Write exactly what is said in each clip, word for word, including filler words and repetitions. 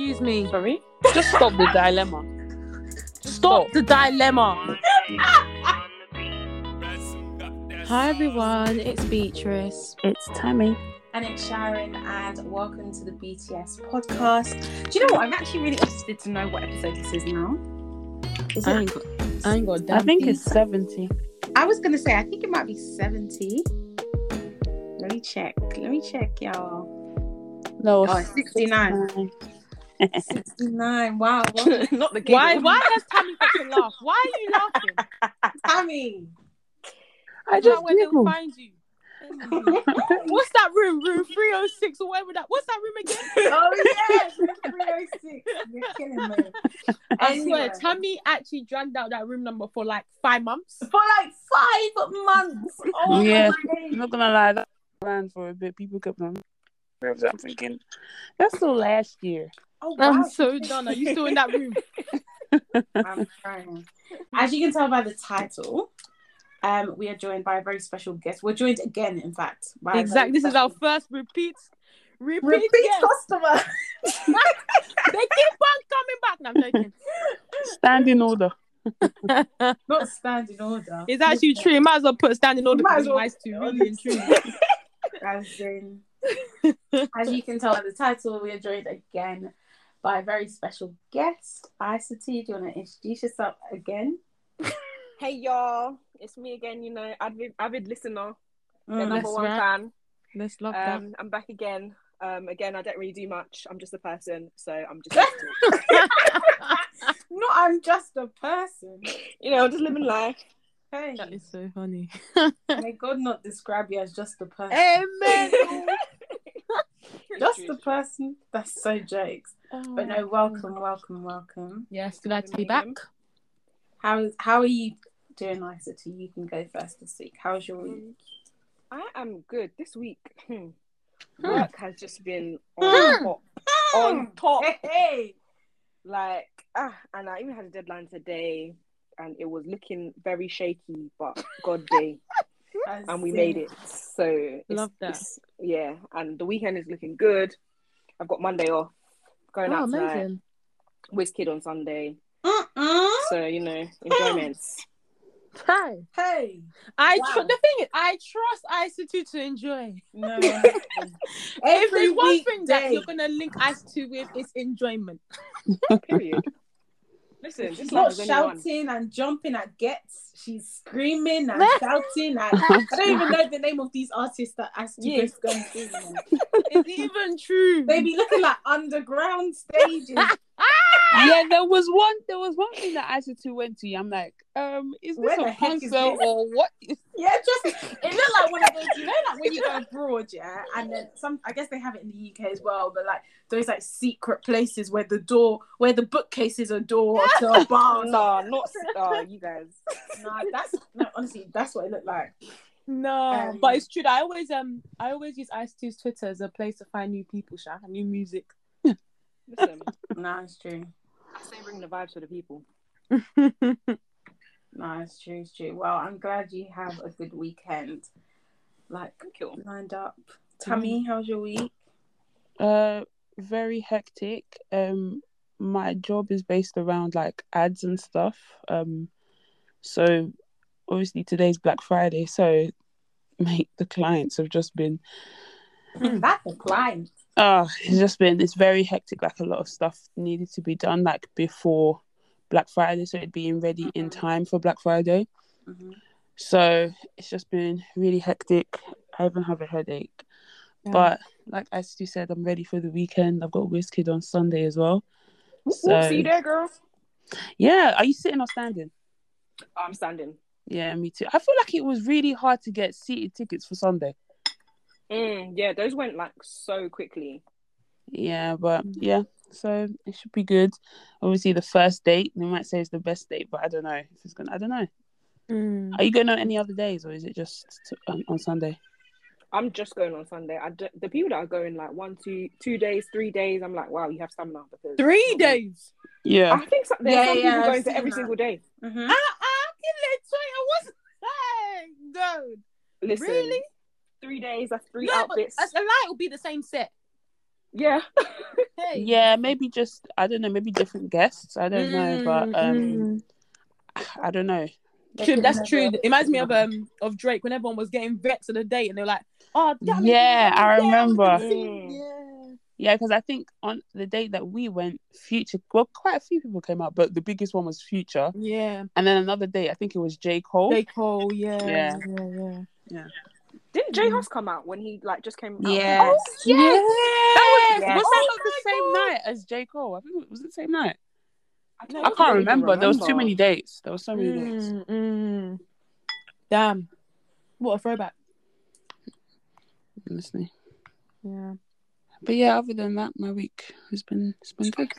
Excuse me. Sorry? Just stop the dilemma. Stop, stop the dilemma. Hi everyone, it's Beatrice. It's Tammy. And it's Sharon, and welcome to the B T S podcast. Do you know what? I'm actually really interested to know what episode this is now. Is I, it? Ain't got, I ain't got that. I think it's seventy. I was going to say, I think it might be seventy. Let me check. Let me check, y'all. No, oh, sixty-nine. sixty-nine. Wow. Not the game. Why? Why has Tammy got to laugh? Why are you laughing, Tammy? I is just that where they'll find you. What's that room? Room three hundred six or whatever that. What's that room again? Oh yeah, room three hundred six. You're killing me. I anyway. swear, Tammy actually dragged out that room number for like five months. For like five months. Oh yeah. I'm not gonna lie, that ran for a bit. People kept on. I'm thinking that's still last year. Oh, wow. I'm so done. Are you still in that room? I'm crying. As you can tell by the title, um, we are joined by a very special guest. We're joined again, in fact. By exactly. This special. Is our first repeat, repeat, repeat customer. They keep on coming back. No, I'm joking. Standing order. Not standing order. It's actually true. You might as well put standing order because well, it's too really and true. As in, as you can tell in the title, we are joined again by a very special guest. Isa T, do you want to introduce yourself again? Hey y'all, it's me again, you know, avid, avid listener, oh, the number one right. fan. Let's lock um, that. I'm back again. Um, again, I don't really do much. I'm just a person, so I'm just. No, I'm just a person. You know, I'm just living life. Hey. That is so funny. May God not describe you as just a person. Amen. Just a person. That's so jokes. Oh, but no, welcome, welcome, welcome. Yes, glad to be back. How is how are you doing, Isa T? You can go first this week. How was your week? I am good this week. Hmm. Work has just been on top. On top. Hey. Like ah, and I even had a deadline today. And it was looking very shaky, but God day, and we made it. So it's, love that. It's, yeah, and the weekend is looking good. I've got Monday off. Going oh, out tonight. WizKid on Sunday. Mm-mm. So you know, enjoyments. Hi. Hey. I wow. tr- the thing is, I trust I C two to enjoy. No. Every one weekday. Thing that you're gonna link I C two with is enjoyment. Period. Listen, she's this not shouting anyone. And jumping at gets. She's screaming and shouting. At... I don't even know the name of these artists that I see yes. going through. It's even true. They be looking like underground stages. Yeah, there was one. There was one thing that I actually went to. I'm like, um, is this a concert or what? Yeah, just it looked like one of those. You know, like when you go abroad, yeah, and then some. I guess they have it in the U K as well, but like those like secret places where the door, where the bookcase is a door to a bar. Nah, not uh, you guys. Nah, that's no, honestly, that's what it looked like. No, um, but it's true. I always um, I always use I C two's Twitter as a place to find new people, sha, new music. Listen, nah, it's true. I say bring the vibes to the people. No, it's true, it's true. Well, I'm glad you have a good weekend. Like, lined up. Tammy, how's your week? Uh, very hectic. Um, my job is based around like ads and stuff. Um, so obviously today's Black Friday, so mate, the clients have just been. That's the clients. Oh, it's just been, it's very hectic, like a lot of stuff needed to be done like before Black Friday, so it'd be ready mm-hmm. in time for Black Friday. Mm-hmm. So it's just been really hectic. I even have a headache. Yeah. But like as you said, I'm ready for the weekend. I've got WizKid on Sunday as well. So, see you there, girls. Yeah, are you sitting or standing? I'm standing. Yeah, me too. I feel like it was really hard to get seated tickets for Sunday. Mm, yeah, those went like so quickly. Yeah, but yeah, so it should be good. Obviously, the first date they might say it's the best date, but I don't know if it's gonna. I don't know. Mm. Are you going on any other days, or is it just to, um, on Sunday? I'm just going on Sunday. I d- the people that are going like one, two, two days, three days. I'm like, wow, you have stamina because three days. Yeah, I think so- there's yeah, some yeah, people I've going to every that. Single day. Mm-hmm. I, I can literally, I wasn't no. Listen, really. Three days, that's three yeah, outfits. But a lie will be the same set. Yeah. okay. Yeah, maybe just, I don't know, maybe different guests. I don't mm, know, but um, mm. I don't know. True, that's true. It reminds me of um of Drake when everyone was getting vexed on a date and they were like, oh, damn it, yeah, I remember. Mm. Yeah, yeah, because I think on the date that we went, Future, well, quite a few people came out, but the biggest one was Future. Yeah. And then another date, I think it was J. Cole. J. Cole, yeah. Yeah, yeah, yeah. yeah. Didn't Jay Hoss come out when he like just came out? Yes. Oh, yes. yes. That was yes. was that oh not the same God. night as J. Cole? I think it was the same night. I, I can't really remember. remember. There was too many dates. There was so many mm, dates. Mm. Damn. What a throwback. Honestly. Yeah. But yeah, other than that, my week has been it's been good.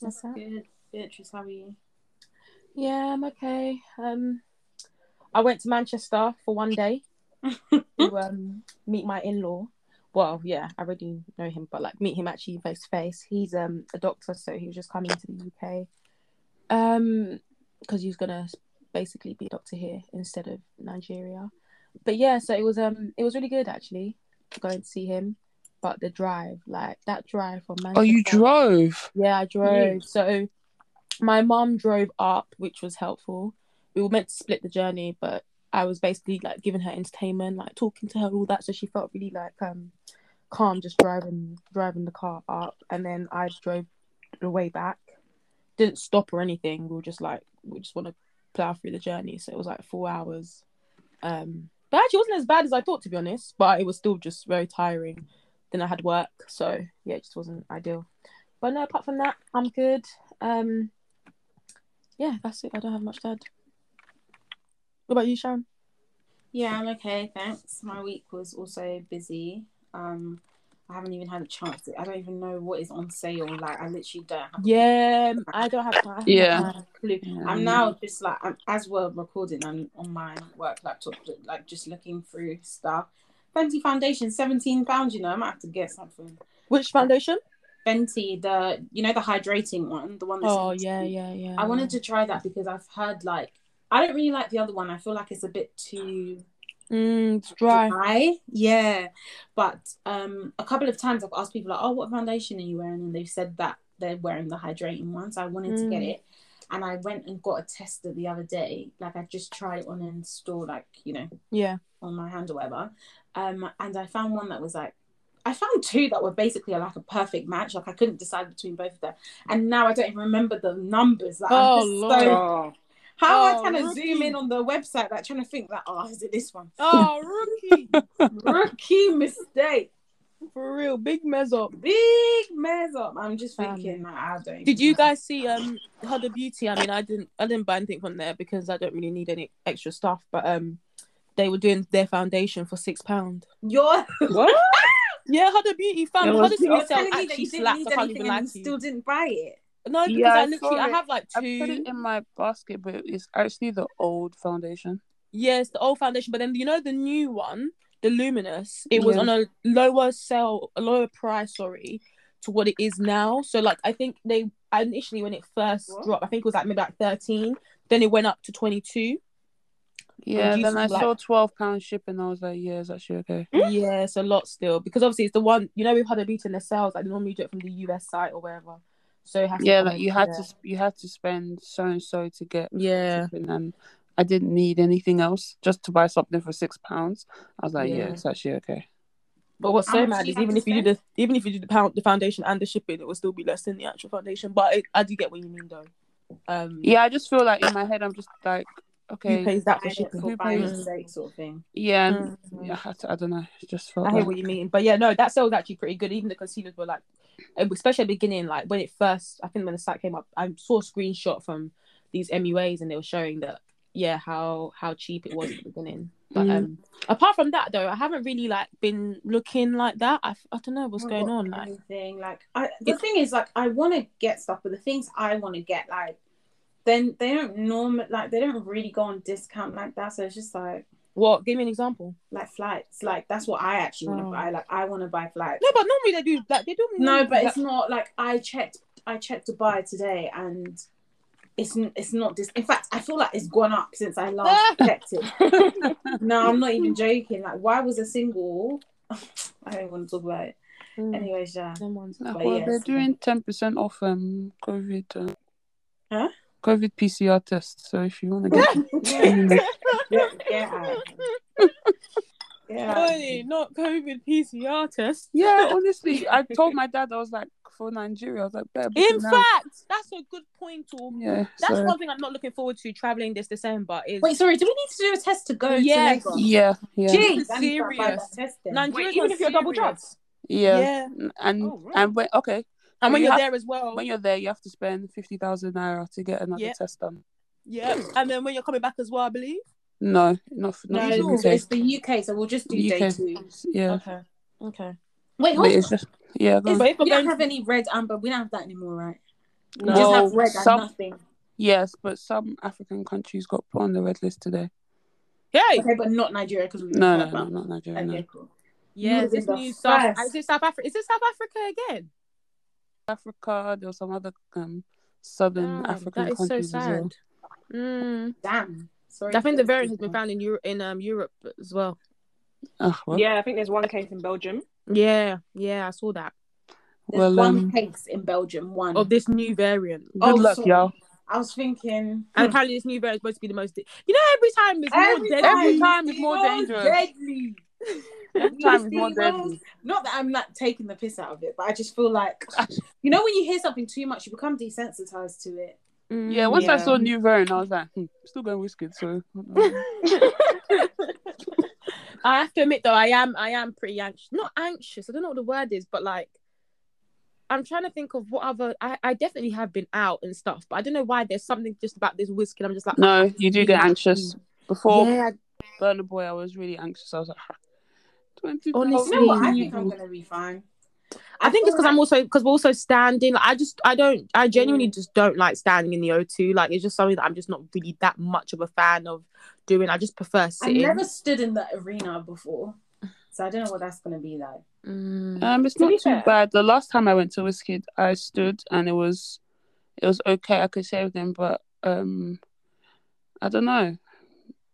That's good. Beatrice, how are you? Yeah, I'm okay. Um I went to Manchester for one day to um, meet my in-law. Well, yeah, I already know him, but like meet him actually face to face. He's um, a doctor, so he was just coming to the U K um, because he was gonna basically be a doctor here instead of Nigeria. But yeah, so it was um, it was really good actually going to see him. But the drive, like that drive from Manchester. Oh, you drove? Yeah, I drove. Mm. So my mum drove up, which was helpful. We were meant to split the journey, but I was basically like giving her entertainment, like talking to her, all that. So she felt really like um calm, just driving driving the car up. And then I drove the way back. Didn't stop or anything. We were just like, we just want to plow through the journey. So it was like four hours. Um, but actually, it wasn't as bad as I thought, to be honest. But it was still just very tiring. Then I had work, so yeah, it just wasn't ideal. But no, apart from that, I'm good. Um, yeah, that's it. I don't have much to add. What about you, Sharon? Yeah, I'm okay, thanks. My week was also busy. Um, I haven't even had a chance to, I don't even know what is on sale. Like, I literally don't have Yeah, I don't have time. Yeah. Clue. yeah. I'm now just like, I'm, as we're recording, I'm on my work laptop, like just looking through stuff. Fenty foundation, seventeen pounds, you know, I might have to get something. Which foundation? Fenty, the, you know, the hydrating one, the one that's... Oh, yeah, yeah, yeah. I wanted to try that because I've heard like, I don't really like the other one. I feel like it's a bit too mm, it's dry. dry. Yeah. But um, a couple of times I've asked people, like, oh, what foundation are you wearing? And they've said that they're wearing the hydrating one. So I wanted mm. to get it. And I went and got a tester the other day. Like, I just tried it on in store, like, you know, yeah, on my hand or whatever. Um, and I found one that was like, I found two that were basically like a perfect match. Like, I couldn't decide between both of them. And now I don't even remember the numbers. Like, oh, I'm just Lord. so... How oh, I kind of zoom in on the website, like trying to think that, like, oh, is it this one? Oh, rookie. Rookie mistake. For real. Big mess up. Big mess up. I'm just thinking, like, I don't. Did you know. guys see um Huda Beauty? I mean, I didn't I didn't buy anything from there because I don't really need any extra stuff, but um they were doing their foundation for six pounds. Your what? Yeah, Huda Beauty found Huda Beauty actually slapped. I can't even lie to you. Still didn't buy it. No, because yeah, I literally, I have like two. I put it in my basket, but it's actually the old foundation. Yes, the old foundation. But then, you know, the new one, the Luminous, it yeah. was on a lower sale, a lower price, sorry, to what it is now. So, like, I think they, initially when it first what? dropped, I think it was like maybe like thirteen. Then it went up to twenty-two. Yeah, then I like... saw twelve pounds shipping. I was like, yeah, it's actually okay. Yeah, it's a lot still. Because obviously it's the one, you know, we've had a beat in the sales. Like, normally do it from the U S site or wherever. So it has yeah, to like you had there. to you had to spend so and so to get yeah, and I didn't need anything else just to buy something for six pounds. I was like, yeah, yeah it's actually okay. But what's so mad is even if spend? you do the even if you do the pound the foundation and the shipping, it will still be less than the actual foundation. But it, I do get what you mean though. Um, yeah, I just feel like in my head I'm just like, okay, who pays that for shipping? Who pays sake sort of thing? Yeah, mm-hmm. yeah I, I don't know. It just felt I hear like... what you mean, but yeah, no, that sale was actually pretty good. Even the concealers were like. Especially at the beginning, like when it first, I think when the site came up, I saw a screenshot from these M U As and they were showing that, yeah, how how cheap it was at the beginning. But mm. um, apart from that, though, I haven't really like been looking like that. I, I don't know what's oh, going on. Like, anything. like I, the it, thing is, like, I want to get stuff, but the things I want to get, like, then they don't normally, like, they don't really go on discount like that. So it's just like. What? Give me an example. Like flights. Like, that's what I actually want to oh. buy. Like, I want to buy flights. No, but normally they do. Like, they do. No, but like... it's not like I checked. I checked Dubai today, and it's it's not this. In fact, I feel like it's gone up since I last checked it. No, I'm not even joking. Like, why was a single? I don't want to talk about it. Mm. Anyways, yeah. Someone's like, well, yes. They're doing ten percent off um, COVID. Uh, huh? COVID P C R tests. So if you want to get... yeah. yeah. yeah. Funny, not COVID P C R tests. Yeah, honestly. I told my dad, I was like, for Nigeria, I was like, better. In fact, now. That's a good point. Yeah, that's so. One thing I'm not looking forward to traveling this December. Is wait, sorry, do we need to do a test to go? Yes. To yeah, yeah. Jeez, serious. Nigeria, even if you're double drugs. Yeah. yeah, and oh, really? and when, okay, and when you you're have, there as well. When you're there, you have to spend fifty thousand naira to get another yeah. test done. Yeah, and then when you're coming back as well, I believe. No, not, not no. U K. It's the U K, so we'll just do day two. Yeah. Okay. Okay. Wait, hold on. Yeah, is, we don't have any red, amber. We don't have that anymore, right? We no, just have red and some, nothing. Yes, but some African countries got put on the red list today. Yeah, okay, but not Nigeria because we no, no, no, not Nigeria. Okay, no. Cool. Yeah, is this new South? Is it South Africa? Is it South Africa again? Africa. There was some other um, southern Damn, African that is countries so sad. As well. Mm. Damn. Sorry. I think the variant has been found in Europe, in um, Europe as well. Oh, well. Yeah, I think there's one case in Belgium. Yeah, yeah, I saw that. There's well, one um, case in Belgium, one. Of this new variant. Good oh, luck, sorry. y'all. I was thinking... And apparently this new variant is supposed to be the most... De- you know, every time it's every more, de- time every time it's more dangerous. Deadly. Every time it's more deadly. Not that I'm like taking the piss out of it, but I just feel like... You know when you hear something too much, you become desensitized to it. Mm, yeah, once yeah. I saw new variant, I was like, hmm, still going WizKid, so... I have to admit though, I am I am pretty anxious. Not anxious, I don't know what the word is, but like I'm trying to think of what other I, I definitely have been out and stuff, but I don't know why there's something just about this whiskey. I'm just like no, you do get anxious. Before yeah. Burna Boy, I was really anxious. I was like twenty Honestly, you know what? I think I'm gonna be fine. I, I think it's because like... I'm also because we're also standing. Like, I just I don't I genuinely just don't like standing in the O two. Like it's just something that I'm just not really that much of a fan of doing. I just prefer sitting. I've never stood in that arena before, so I don't know what that's gonna be like. Mm. Um, it's to not too fair. bad. The last time I went to WizKid, I stood and it was it was okay. I could say everything, but um, I don't know.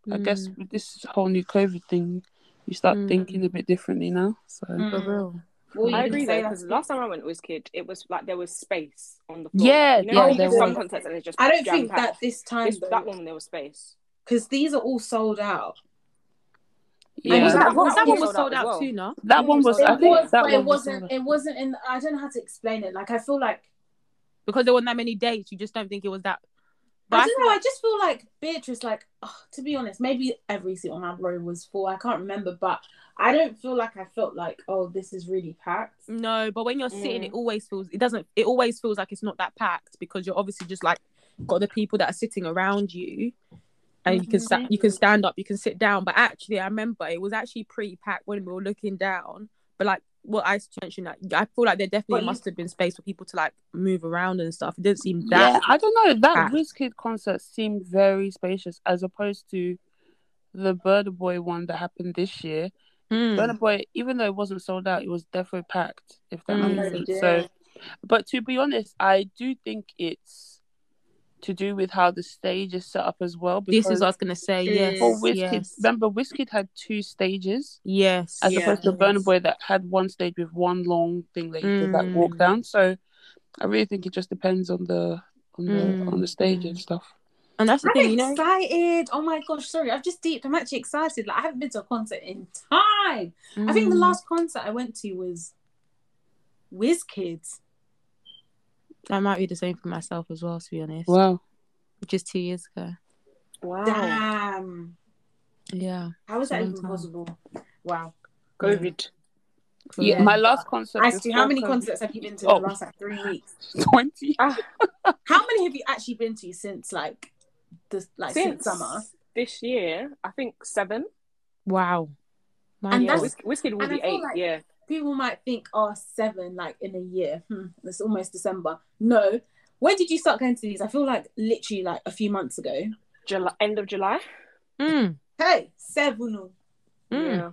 Mm. I guess with this whole new COVID thing, you start mm. thinking a bit differently now. So mm. for real. Well, I agree though, because last time I went with WizKid, it was like there was space on the floor. Yeah, you know, yeah, there was. Some concerts and it just I don't think packed. That this time this, that one there was space because these are all sold out. Yeah, and was that, that one, that one was sold out, out well. Too, no? That one was. It I think was, that one it wasn't. Was it wasn't in. I don't know how to explain it. Like I feel like because there weren't that many dates, you just don't think it was that. But I don't I know. Like... I just feel like Beatrice. Like oh, to be honest, maybe every seat on that row was full. I can't remember, but. I don't feel like I felt like, oh, this is really packed. No, but when you're mm. sitting, it always feels, it doesn't, it always feels like it's not that packed because you're obviously just like got the people that are sitting around you and mm-hmm. you can sta- you can stand up, you can sit down. But actually, I remember it was actually pretty packed when we were looking down. But like what I mentioned, like, I feel like there definitely but must you... have been space for people to like move around and stuff. It didn't seem that. Yeah, I don't know. That WizKid concert seemed very spacious as opposed to the Burna Boy one that happened this year. Mm. Burna Boy, even though it wasn't sold out, it was definitely packed, if that mm, makes sense. Yeah. So, but to be honest, I do think it's to do with how the stage is set up as well. This is what I was going to say, yes. For WizKid, yes. Remember, WizKid had two stages. Yes. As yes, opposed to yes. Burna Boy that had one stage with one long thing that you mm. did that walk down. So I really think it just depends on the on the, mm. on the stage and stuff. And that's the I'm thing, you know. Excited! Oh my gosh, sorry, I've just deeped. I'm actually excited. Like I haven't been to a concert in time. Mm. I think the last concert I went to was WizKid. That might be the same for myself as well, to be honest. Wow, just two years ago. Wow. Damn. Yeah. How is that even time. Possible? Wow. COVID. Yeah. yeah. My last concert. I see. How many COVID. Concerts have you been to oh. in the last like three weeks? Twenty. Ah. How many have you actually been to since like? This, like since, since summer this year I think seven. Wow. My and yeah, WizKid will be eight. Like yeah, people might think oh seven like in a year hmm, it's almost December. No, when did you start going to these? I feel like literally like a few months ago. July, end of July. Mm. Hey, seven. Mm. Yeah.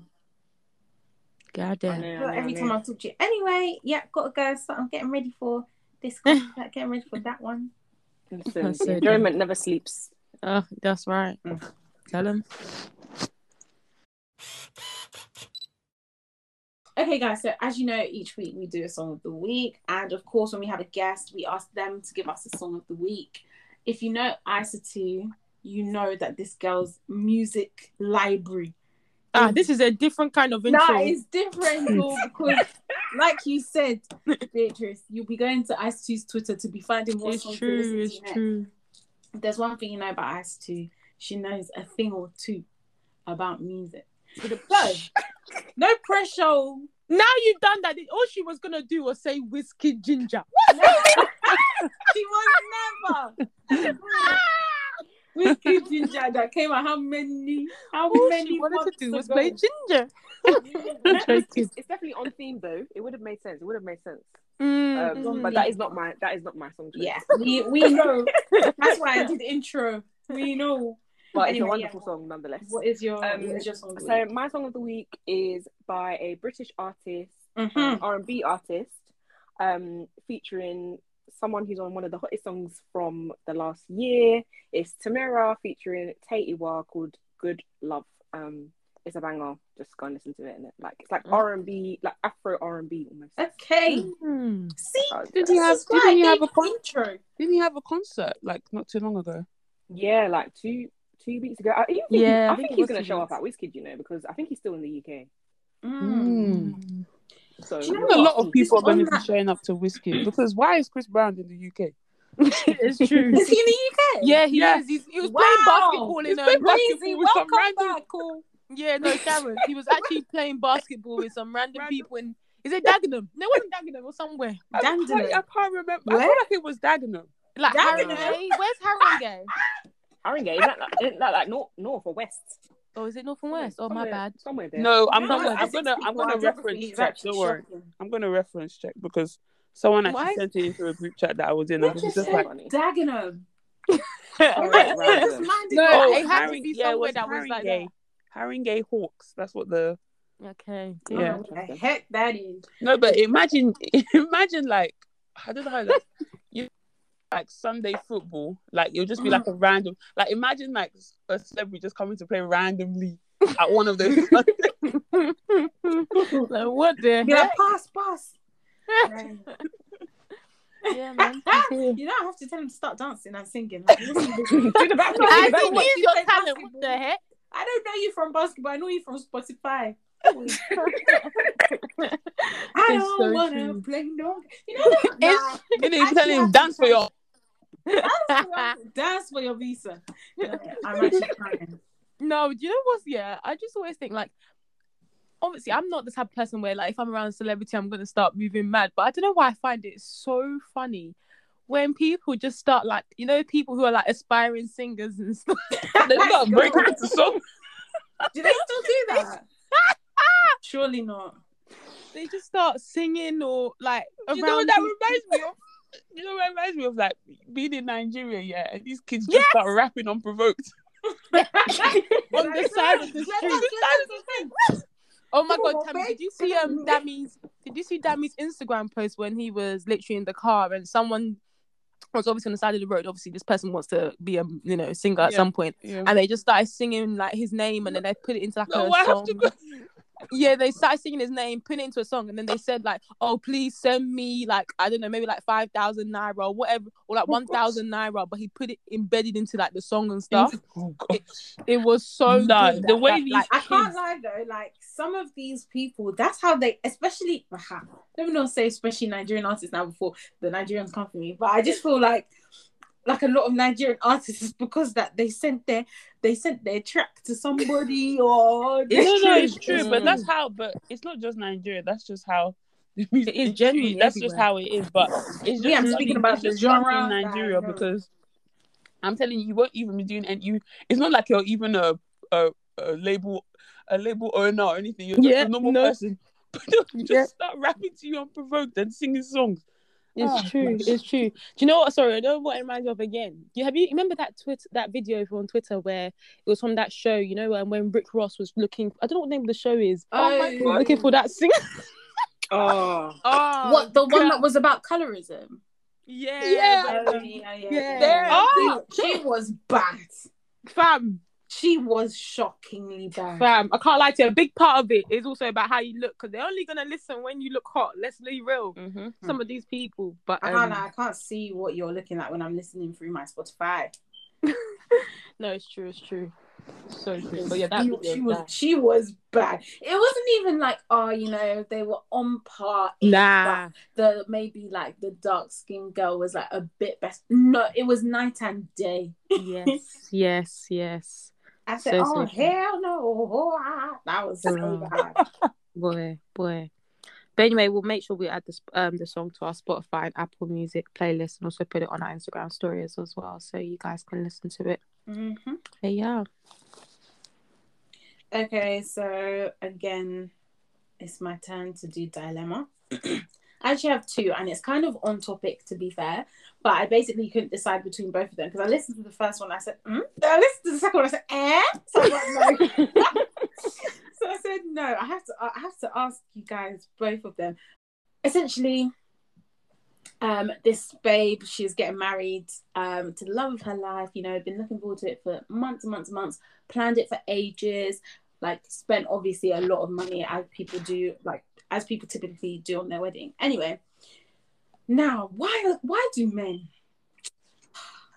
God damn. I know, I know, every I time I talk to you anyway. Yeah, gotta go. So I'm getting ready for this one. Like, getting ready for that one. Listen, so enjoyment never sleeps. Oh, that's right. Mm. Tell him. Okay, guys, so as you know, each week we do a song of the week. And of course, when we have a guest, we ask them to give us a song of the week. If you know Isa T, you know that this girl's music library. Ah, is... this is a different kind of intro. That is different, girl, because like you said, Beatrice, you'll be going to Isa T's Twitter to be finding more songs to listen to. It's true, it's true. There's one thing you know about Isa T. She knows a thing or two about music. So, no pressure. Now you've done that. All she was going to do was say whiskey ginger. She was never. Whiskey ginger that came out. How many? How all many? All she wanted to do was ago? Play ginger. it's, it's definitely on theme though. It would have made sense. It would have made sense. Mm, um, mm, but yeah. that is not my that is not my song. Choice. Yeah, we, we know. That's why I did the intro. We know. But anyway, it's a wonderful yeah. song nonetheless. What is your, um, what is your song? So my song of the week is by a British artist, mm-hmm. um, R and B artist, um, featuring someone who's on one of the hottest songs from the last year. It's Tamira featuring Tay Iwa called Good Love. Um, it's a banger. Just go and listen to it. Isn't it? Like it's like mm. R and B, like Afro R and B almost. Okay. Mm. See, did you have didn't you have a concert? Didn't you have a concert like not too long ago? Yeah, like two. Two weeks ago, I think, yeah, I think, I think he's going to show up at WizKid, you know, because I think he's still in the U K. Mm. So, you know, a lot of people are going to be showing up to WizKid because why is Chris Brown in the U K? It's true. Is he in the U K? Yeah, he yeah. is. He's, he was wow. playing basketball in a basketball with some random. Cool. Yeah, no, Sharon. He was actually playing basketball with some random, random. people in. Is it Dagenham? No, it wasn't Dagenham or somewhere. Dagenham. I, I can't remember. Where? I feel like it was Dagenham. Like Haringey. Where's Haringey? Haringey, is that like, is that like north, north or west? Oh, is it north and west? Oh, somewhere, my bad. Somewhere there. No, I'm no, not. I'm gonna, I'm gonna reference check. Don't worry. I'm gonna reference check because someone actually Why? sent it into a group chat that I was in. I was just like, Dagenham. Right, right, no, oh, it had Haringey, to be somewhere yeah, that was like that. Haringey Hawks. That's what the. Okay. Yeah. Oh, what the heck that is. No, but imagine, imagine like I don't know how that. You. Like Sunday football, like it'll just be like a random, like imagine like a celebrity just coming to play randomly at one of those. Like what the yeah, heck? Pass, pass. Right. Yeah, man. You don't have to tell him to start dancing and singing. Like, do the background. I don't know you your talent. What the heck? I don't know you from basketball. I know you from Spotify. I don't so want to play no. You know what? Nah, you need to tell him dance for your. Dance for your visa. Yeah, I'm actually crying. No, do you know what's yeah? I just always think like, obviously, I'm not the type of person where like if I'm around a celebrity, I'm gonna start moving mad. But I don't know why I find it so funny when people just start like you know people who are like aspiring singers and stuff. They start breaking into song. Do they still do that? Surely not. They just start singing or like. You know what that reminds me of? You know what it reminds me of? Like being in Nigeria, yeah, and these kids yes! just start rapping unprovoked on the side of the street. Oh my God, Tammy! Did you see um Dammy's? Did you see Dammy's Instagram post when he was literally in the car and someone was obviously on the side of the road? Obviously, this person wants to be a you know singer at yeah, some point, yeah. and they just started singing like his name, and then they put it into like no, a I song. Yeah, they started singing his name, putting it into a song, and then they said like, "Oh, please send me like I don't know, maybe like five thousand naira or whatever, or like oh, one thousand naira." But he put it embedded into like the song and stuff. Oh, it, it was so no, good, the that, way that, these like, kids... I can't lie though, like some of these people, that's how they, especially let me not say especially Nigerian artists now before the Nigerians come for me, but I just feel like. Like a lot of Nigerian artists, because that they sent their they sent their track to somebody, or it's no, no, it's true. Mm. But that's how. But it's not just Nigeria. That's just how the music is. Genuinely, that's everywhere. Just how it is. But it's just yeah, I'm speaking I mean, about the genre in Nigeria because I'm telling you, you won't even be doing and you. It's not like you're even a a, a label a label owner or anything. You're just yeah, a normal no. person. But they'll just yeah. start rapping to you unprovoked and singing songs. It's oh, true. Gosh. It's true. Do you know what? Sorry, I don't know what it reminds me of again. Do you have you remember that Twitter that video on Twitter where it was from that show? You know, um, when Rick Ross was looking. I don't know what the name of the show is. Oh, oh my God. Looking for that singer. Oh. oh, what the one God. that was about colorism? Yeah, yeah, yeah. yeah, yeah, yeah. yeah. There, oh, she was bad, fam. She was shockingly bad. Fam, I can't lie to you. A big part of it is also about how you look, because they're only going to listen when you look hot. Let's be real. Mm-hmm. Some of these people. But um... I, can't, I can't see what you're looking like when I'm listening through my Spotify. No, it's true. It's true. So true. But yeah, that she, she was bad. She was bad. It wasn't even like, oh, you know, they were on par. Nah. The maybe like the dark skinned girl was like a bit best. No, it was night and day. Yes, yes, yes. I said, so, oh so hell no! That was so um, bad. Boy, boy. But anyway, we'll make sure we add this, um, the song to our Spotify and Apple Music playlist, and also put it on our Instagram stories as well, so you guys can listen to it. Mm-hmm. But yeah. Okay, so again, it's my turn to do Dilemma. I actually have two, and it's kind of on topic, to be fair, but I basically couldn't decide between both of them, because I listened to the first one, I said, mm? I listened to the second one, I said, eh? So I was like, no. So I said, no, I have to I have to ask you guys both of them. Essentially, um, this babe, she's getting married um, to the love of her life, you know, been looking forward to it for months and months and months, planned it for ages, like spent obviously a lot of money as people do, like as people typically do on their wedding. Anyway, now, why why do men?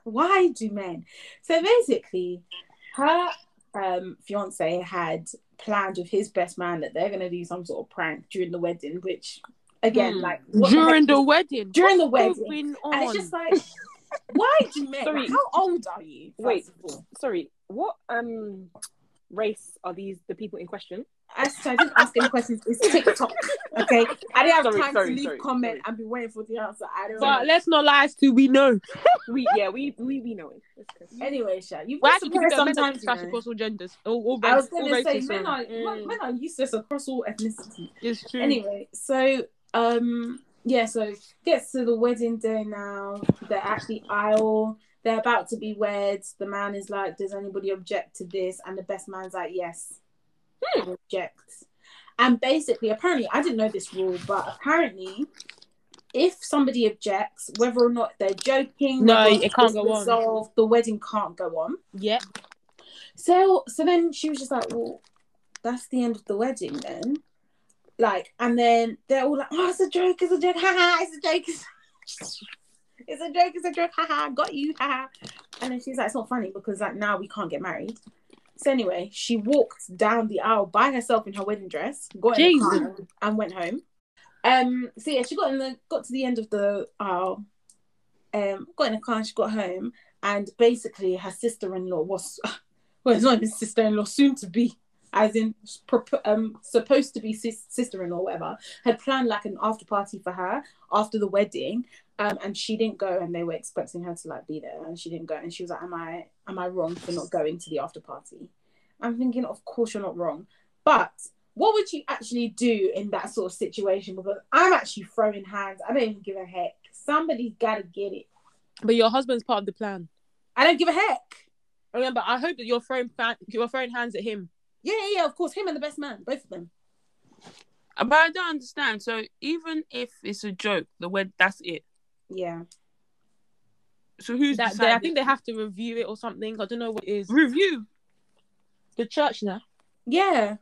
Why do men? So basically, her um, fiance had planned with his best man that they're going to do some sort of prank during the wedding, which again, mm. like what during the, the wedding during the What's wedding on? And it's just like, why do men, sorry. Like, how old are you? Wait, sorry, what um race are these the people in question? I, so I didn't ask any questions. It's TikTok, okay? I didn't have sorry, time sorry, to leave sorry, comment sorry. and be waiting for the answer. I don't. But know. Let's not lie to we know. we yeah we we we know it. Anyway, Sha, you've well, actually men sometimes discuss you know. across all genders. All, all races, I was going to say men are mm. men are useless across all ethnicities. It's true. Anyway, so um yeah, so gets to the wedding day now. They're at the aisle. They're about to be wed. The man is like, "Does anybody object to this?" And the best man's like, "Yes." Objects. And basically, apparently, I didn't know this rule, but apparently, if somebody objects, whether or not they're joking, no, it can't go resolved, on. The wedding can't go on. Yeah. So, so then she was just like, "Well, that's the end of the wedding, then." Like, and then they're all like, "Oh, it's a joke! It's a joke! Ha ha! It's a joke! It's a joke! It's a joke! Ha ha! Got you! Ha ha!" And then she's like, "It's not funny because like now we can't get married." So anyway, she walked down the aisle by herself in her wedding dress, got in the car and went home. Um, so yeah, she got in the got to the end of the aisle, um, got in the car and she got home. And basically, her sister-in-law was, well, it's not even sister-in-law, soon to be, as in um, supposed to be sis- sister-in-law, whatever, had planned like an after party for her after the wedding. Um, and she didn't go, and they were expecting her to like be there, and she didn't go, and she was like, am I am I wrong for not going to the after party? I'm thinking, of course you're not wrong, but what would you actually do in that sort of situation? Because I'm actually throwing hands. I don't even give a heck. Somebody's got to get it. But your husband's part of the plan. I don't give a heck. Remember, I hope that you're throwing, fan- you're throwing hands at him. Yeah, yeah, yeah, of course, him and the best man, both of them. But I don't understand. So even if it's a joke, the wed- that's it. Yeah. So who's that? They, I think they have to review it or something. I don't know what it is. Review the church now. Yeah.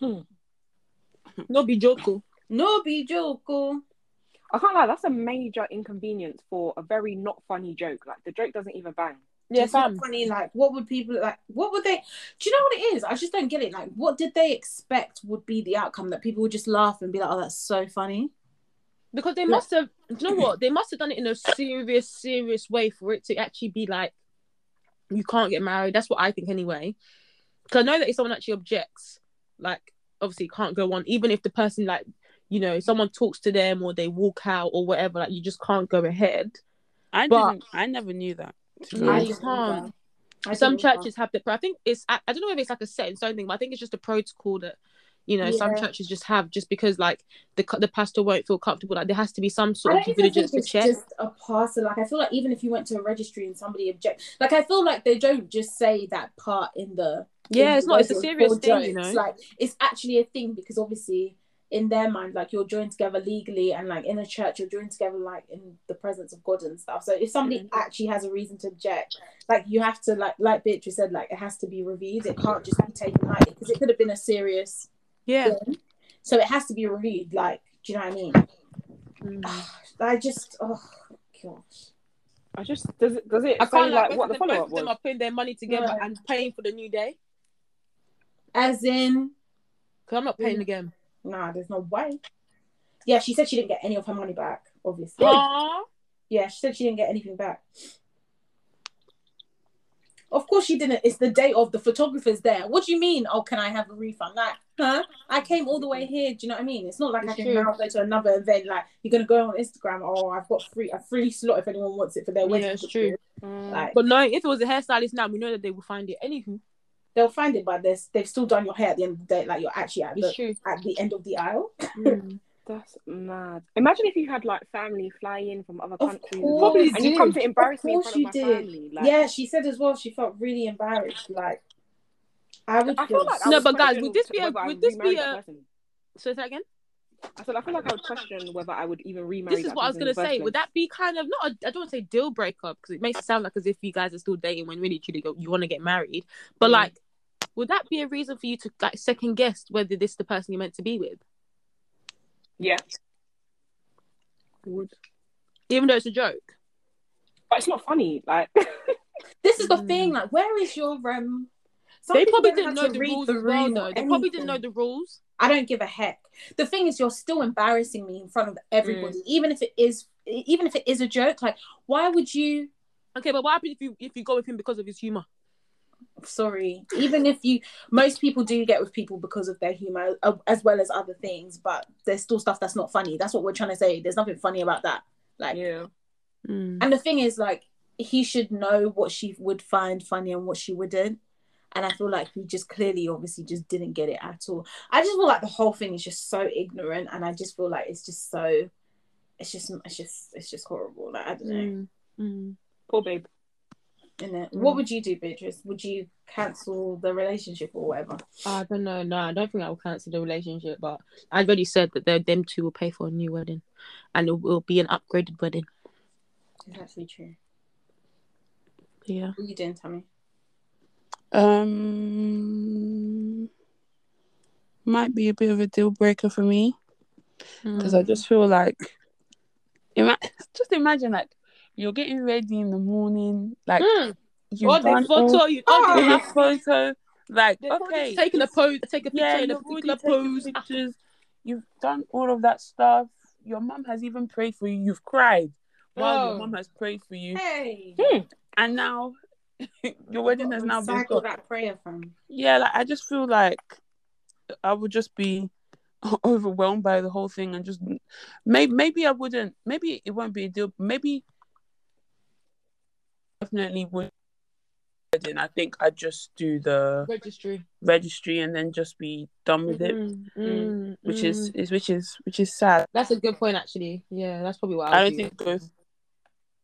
Hmm. No be joko. No be joko. I can't lie. That's a major inconvenience for a very not funny joke. Like the joke doesn't even bang. Yeah, it's not funny. Like, what would people like? What would they? Do you know what it is? I just don't get it. Like, what did they expect would be the outcome? That people would just laugh and be like, "Oh, that's so funny." Because they must have, do you know what? They must have done it in a serious, serious way for it to actually be like, you can't get married. That's what I think anyway. Because I know that if someone actually objects, like, obviously it can't go on. Even if the person, like, you know, someone talks to them or they walk out or whatever, like, you just can't go ahead. I but didn't, I never knew that. I you can't. I Some churches that. have the, but I think it's, I, I don't know if it's like a set in stone thing, but I think it's just a protocol that, you know, yeah. some churches just have, just because like the the pastor won't feel comfortable. Like there has to be some sort of due diligence to check. It's just a pastor. Like I feel like even if you went to a registry and somebody objects, like I feel like they don't just say that part in the yeah. In it's the not. It's a serious thing. You know? Like it's actually a thing because obviously in their mind, like, you're joined together legally, and like in a church you're joined together like in the presence of God and stuff. So if somebody mm-hmm. actually has a reason to object, like, you have to, like like Beatrice said, like, it has to be reviewed. It can't just be taken lightly, because it could have been a serious yeah thing. So it has to be reviewed, like, do you know what I mean? Mm. I just oh gosh I just does it does it I say can't, like, like what the follow up was? Them are putting their money together yeah. and paying for the new day, as in, because I'm not paying mm. again. Nah, there's no way. Yeah, she said she didn't get any of her money back, obviously. Aww. Yeah, she said she didn't get anything back. Of course she didn't. It's the day of, the photographer's there. What do you mean? Oh, can I have a refund? Like, huh? I came all the way here. Do you know what I mean? It's not like it's I can true. now go to another event. Like, you're gonna go on Instagram. Oh, I've got free a free slot if anyone wants it for their wedding. Yeah, it's true. Mm. Like, but no, if it was a hairstylist now, we know that they will find it. Anywho, they'll find it, but they've still done your hair at the end of the day. Like, you're actually at the, at the end of the aisle. Mm, that's mad. Imagine if you had, like, family fly in from other of countries. Probably and do. You come to embarrass me in front of my did. family. Like... Yeah, she said as well she felt really embarrassed. Like, I would I feel like I No, but guys, would this be a... Would this be a... So say that again? I said, I feel like I would question whether I would even remarry. This is what I was going to say. Would that be kind of, not, a, I don't want to say deal breaker, because it makes it sound like as if you guys are still dating when really truly you want to get married. But mm. like, would that be a reason for you to, like, second guess whether this is the person you're meant to be with? Yeah. Would. Even though it's a joke? But it's not funny. Like, this is the mm. thing. Like, where is your, um, Some they probably didn't know the rules as well, though. They probably didn't know the rules. I don't give a heck. The thing is, you're still embarrassing me in front of everybody, mm. even if it is, even if it is a joke. Like, why would you? Okay, but what happens if you if you go with him because of his humor? Sorry, even if you, most people do get with people because of their humor uh, as well as other things, but there's still stuff that's not funny. That's what we're trying to say. There's nothing funny about that. Like, yeah. Mm. And the thing is, like, he should know what she would find funny and what she wouldn't. And I feel like he just clearly, obviously, just didn't get it at all. I just feel like the whole thing is just so ignorant, and I just feel like it's just so, it's just, it's just, it's just horrible. Like, I don't know. Mm. Poor babe. Isn't it? Mm. What would you do, Beatrice? Would you cancel the relationship or whatever? I don't know. No, I don't think I will cancel the relationship. But I've already said that them two will pay for a new wedding, and it will be an upgraded wedding. It's actually true. Yeah. What are you doing, Tammy? Um, might be a bit of a deal breaker for me, because mm. I just feel like, ima- just imagine, like, you're getting ready in the morning, like, mm. you oh, done photo, all, you oh, the photo, like, they're okay, taking a pose, take a picture yeah, in a particular pose, pictures, you've done all of that stuff. Your mum has even prayed for you. You've cried while oh. your mum has prayed for you, hey. hmm. and now. Your wedding has now been that prayer from. Yeah, like, I just feel like I would just be overwhelmed by the whole thing, and just maybe maybe I wouldn't. Maybe it won't be a deal. Maybe definitely would. I think I'd just do the registry, registry, and then just be done with it. Mm-hmm. Mm-hmm. Which is, is which is which is sad. That's a good point, actually. Yeah, that's probably what I, would I don't do. think both.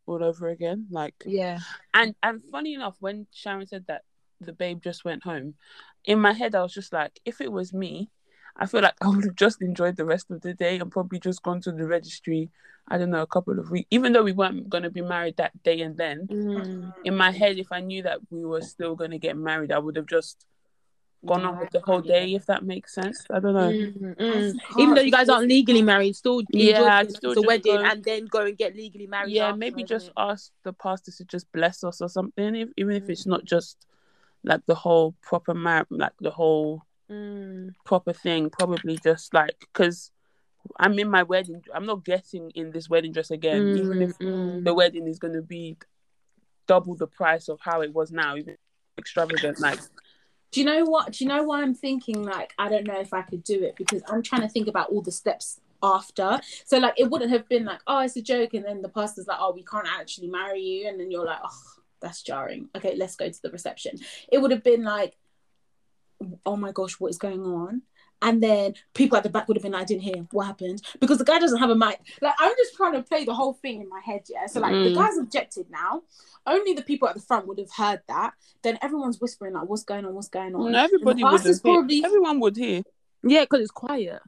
all over again, like, yeah. And and funny enough, when Sharon said that the babe just went home, in my head I was just like, if it was me, I feel like I would have just enjoyed the rest of the day and probably just gone to the registry, I don't know, a couple of weeks, even though we weren't going to be married that day. And then mm. in my head, if I knew that we were still going to get married, I would have just gone on with the whole day, if that makes sense. I don't know. Mm-hmm. Mm-hmm. Even though you guys aren't legally married, still yeah, still the wedding go... and then go and get legally married. Yeah, after, maybe just it? ask the pastors to just bless us or something. If, even if mm. it's not just like the whole proper mar- like the whole mm. proper thing. Probably just like, because I'm in my wedding. I'm not getting in this wedding dress again. Mm. Even if mm. the wedding is going to be double the price of how it was now, even extravagant, like. Do you know what? Do you know why I'm thinking, like, I don't know if I could do it? Because I'm trying to think about all the steps after. So, like, it wouldn't have been like, oh, it's a joke. And then the pastor's like, oh, we can't actually marry you. And then you're like, oh, that's jarring. Okay, let's go to the reception. It would have been like, oh my gosh, what is going on? And then people at the back would have been like, I didn't hear what happened. Because the guy doesn't have a mic. Like, I'm just trying to play the whole thing in my head, yeah? So, like, mm. the guy's objected now. Only the people at the front would have heard that. Then everyone's whispering, like, what's going on, what's going on? No, everybody would have probably... Everyone would hear. Yeah, because it's quiet.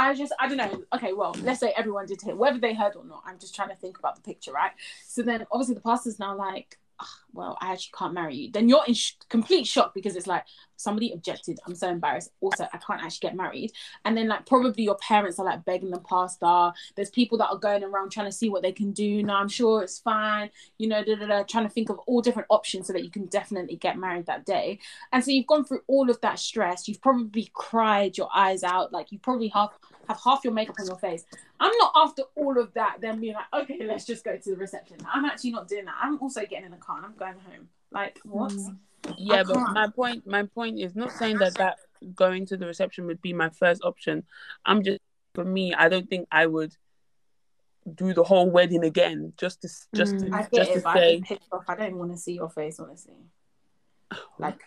I just, I don't know. Okay, well, let's say everyone did hear, whether they heard or not. I'm just trying to think about the picture, right? So then obviously the pastor's now like, oh, well, I actually can't marry you. Then you're in sh- complete shock because it's like, somebody objected. I'm so embarrassed. Also, I can't actually get married. And then like probably your parents are like begging the pastor. There's people that are going around trying to see what they can do. No, I'm sure it's fine. You know, da, da, da, trying to think of all different options so that you can definitely get married that day. And so you've gone through all of that stress. You've probably cried your eyes out. Like you probably half have half your makeup on your face. I'm not after all of that then being like, okay, let's just go to the reception. I'm actually not doing that. I'm also getting in the car and I'm going home. Like what? Mm. Yeah, but my point, my point is not saying that that going to the reception would be my first option. I'm just, for me, I don't think I would do the whole wedding again just to just mm, to, I just it, to say. I, off. I don't want to see your face, honestly. Like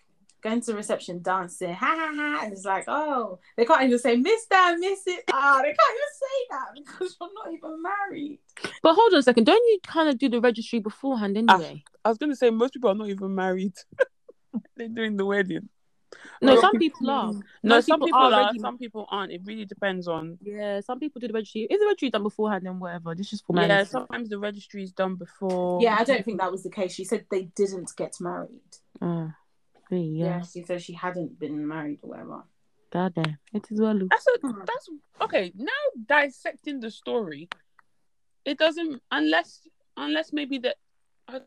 going to the reception, dancing, ha ha ha, and it's like, oh, they can't even say Mister, Missus Ah, they can't even say that because you're not even married. But hold on a second, don't you kind of do the registry beforehand anyway? I, I was going to say most people are not even married. They're doing the wedding. No, some people are. No, some people are. Some people aren't. It really depends on. Yeah, some people do the registry. Is the registry done beforehand and whatever? This is for men. Yeah, sometimes the registry is done before. Yeah, I don't think that was the case. She said they didn't get married. Uh, yeah. yeah, she said she hadn't been married or whatever. God damn, it is well. That's a, that's okay. Now dissecting the story, it doesn't unless unless maybe that. Uh,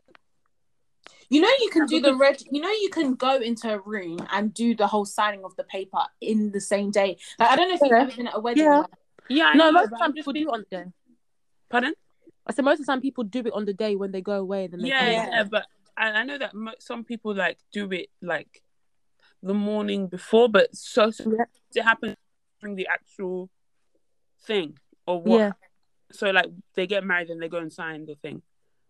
You know you can do the reg. You know you can go into a room and do the whole signing of the paper in the same day. Like I don't know if you've ever been at a wedding. Yeah, yeah. I no, know, most of the time people do it on the day. Pardon? I said most of the time people do it on the day when they go away. Then they yeah, yeah, yeah. But I, I know that mo- some people like do it like the morning before, but so, so yeah. it happens during the actual thing or what? Yeah. So like they get married and they go and sign the thing.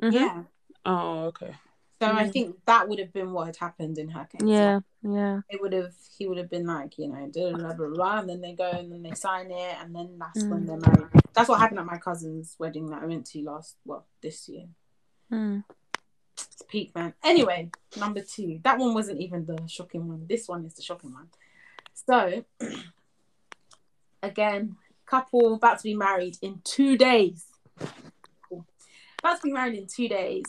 Mm-hmm. Yeah. Oh, okay. So mm-hmm. I think that would have been what had happened in her case. Yeah, yeah. It would have, he would have been like, you know, blah, blah, blah, blah, and then they go and then they sign it, and then that's mm. when they're married. That's what happened at my cousin's wedding that I went to last, well, this year. Mm. It's peak, man. Anyway, number two. That one wasn't even the shocking one. This one is the shocking one. So, again, couple about to be married in two days. Cool. About to be married in two days.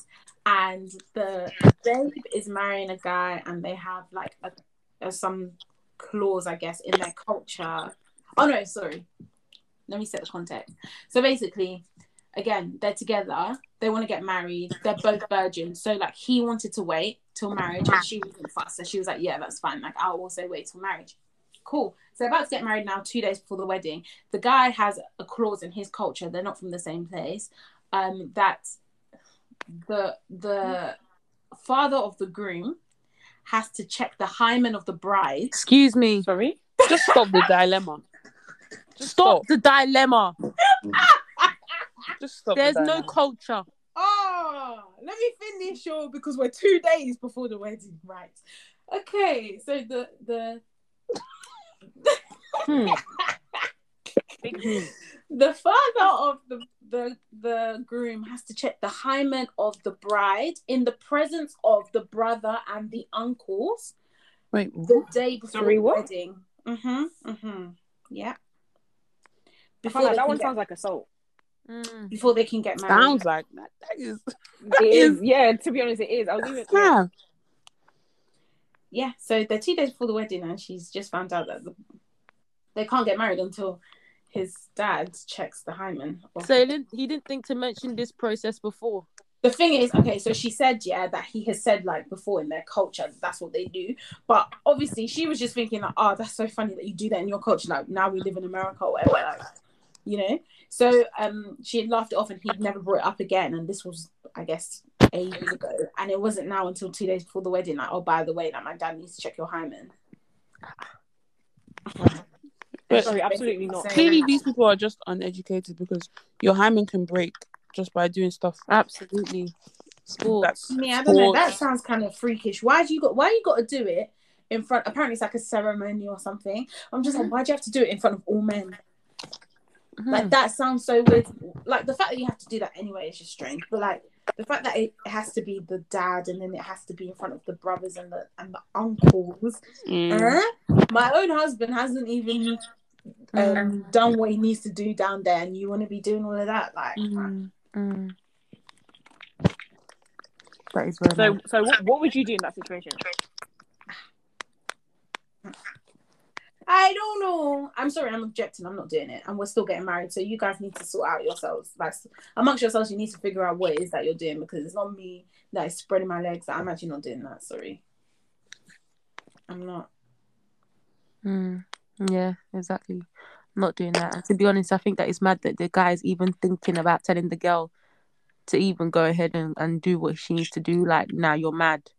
And the babe is marrying a guy, and they have like a, a, some clause, I guess, in their culture. Oh no, sorry. Let me set the context. So basically, again, they're together. They want to get married. They're both virgins. So like, he wanted to wait till marriage, and she wasn't fussed. So she was like, "Yeah, that's fine. Like, I'll also wait till marriage." Cool. So about to get married now. Two days before the wedding, the guy has a clause in his culture. They're not from the same place. Um, that. the the father of the groom has to check the hymen of the bride. Excuse me. Sorry? Just stop the dilemma. Just stop. stop the dilemma. Just stop There's the dilemma. no culture. Oh, let me finish, y'all, because we're two days before the wedding, right? Okay, so the... the hmm. The father of the, the the groom has to check the hymen of the bride in the presence of the brother and the uncles. Wait, what? The day before Sorry, the what? wedding. Mm-hmm, mm-hmm. Yeah. Before like that one get, sounds like assault. Mm. Before they can get married. Sounds like that. That is. That it is. is. Yeah, to be honest, it is. I was even. Yeah. yeah. So they're two days before the wedding, and she's just found out that the, they can't get married until. His dad checks the hymen. So he didn't, he didn't think to mention this process before. The thing is, okay, so she said, yeah, that he has said, like, before in their culture, that that's what they do. But obviously, she was just thinking, like, oh, that's so funny that you do that in your culture. Like, now we live in America or whatever, like, you know? So um, she had laughed it off and he'd never brought it up again. And this was, I guess, ages ago. And it wasn't now until two days before the wedding. Like, oh, by the way, like, my dad needs to check your hymen. But Sorry, absolutely not. Clearly, these people are just uneducated because your hymen can break just by doing stuff. Absolutely. Sports. I mean, I don't know. That sounds kind of freakish. Why do you got? Why you got to do it in front? Apparently, it's like a ceremony or something. I'm just like, why do you have to do it in front of all men? Mm-hmm. Like that sounds so weird. Like the fact that you have to do that anyway is just strange. But like the fact that it has to be the dad and then it has to be in front of the brothers and the and the uncles. Mm. Uh, my own husband hasn't even. um, done what he needs to do down there, and you want to be doing all of that, like. Mm. Mm. That is so. Nice. So, what, what would you do in that situation? I don't know. I'm sorry, I'm objecting. I'm not doing it, and we're still getting married. So you guys need to sort out yourselves. Like amongst yourselves, you need to figure out what it is that you're doing, because it's not me that is spreading my legs. I'm actually not doing that. Sorry, I'm not. Mm, yeah, exactly. I'm not doing that. And to be honest, I think that it's mad that the guy's even thinking about telling the girl to even go ahead and, and do what she needs to do. Like, now nah, you're mad,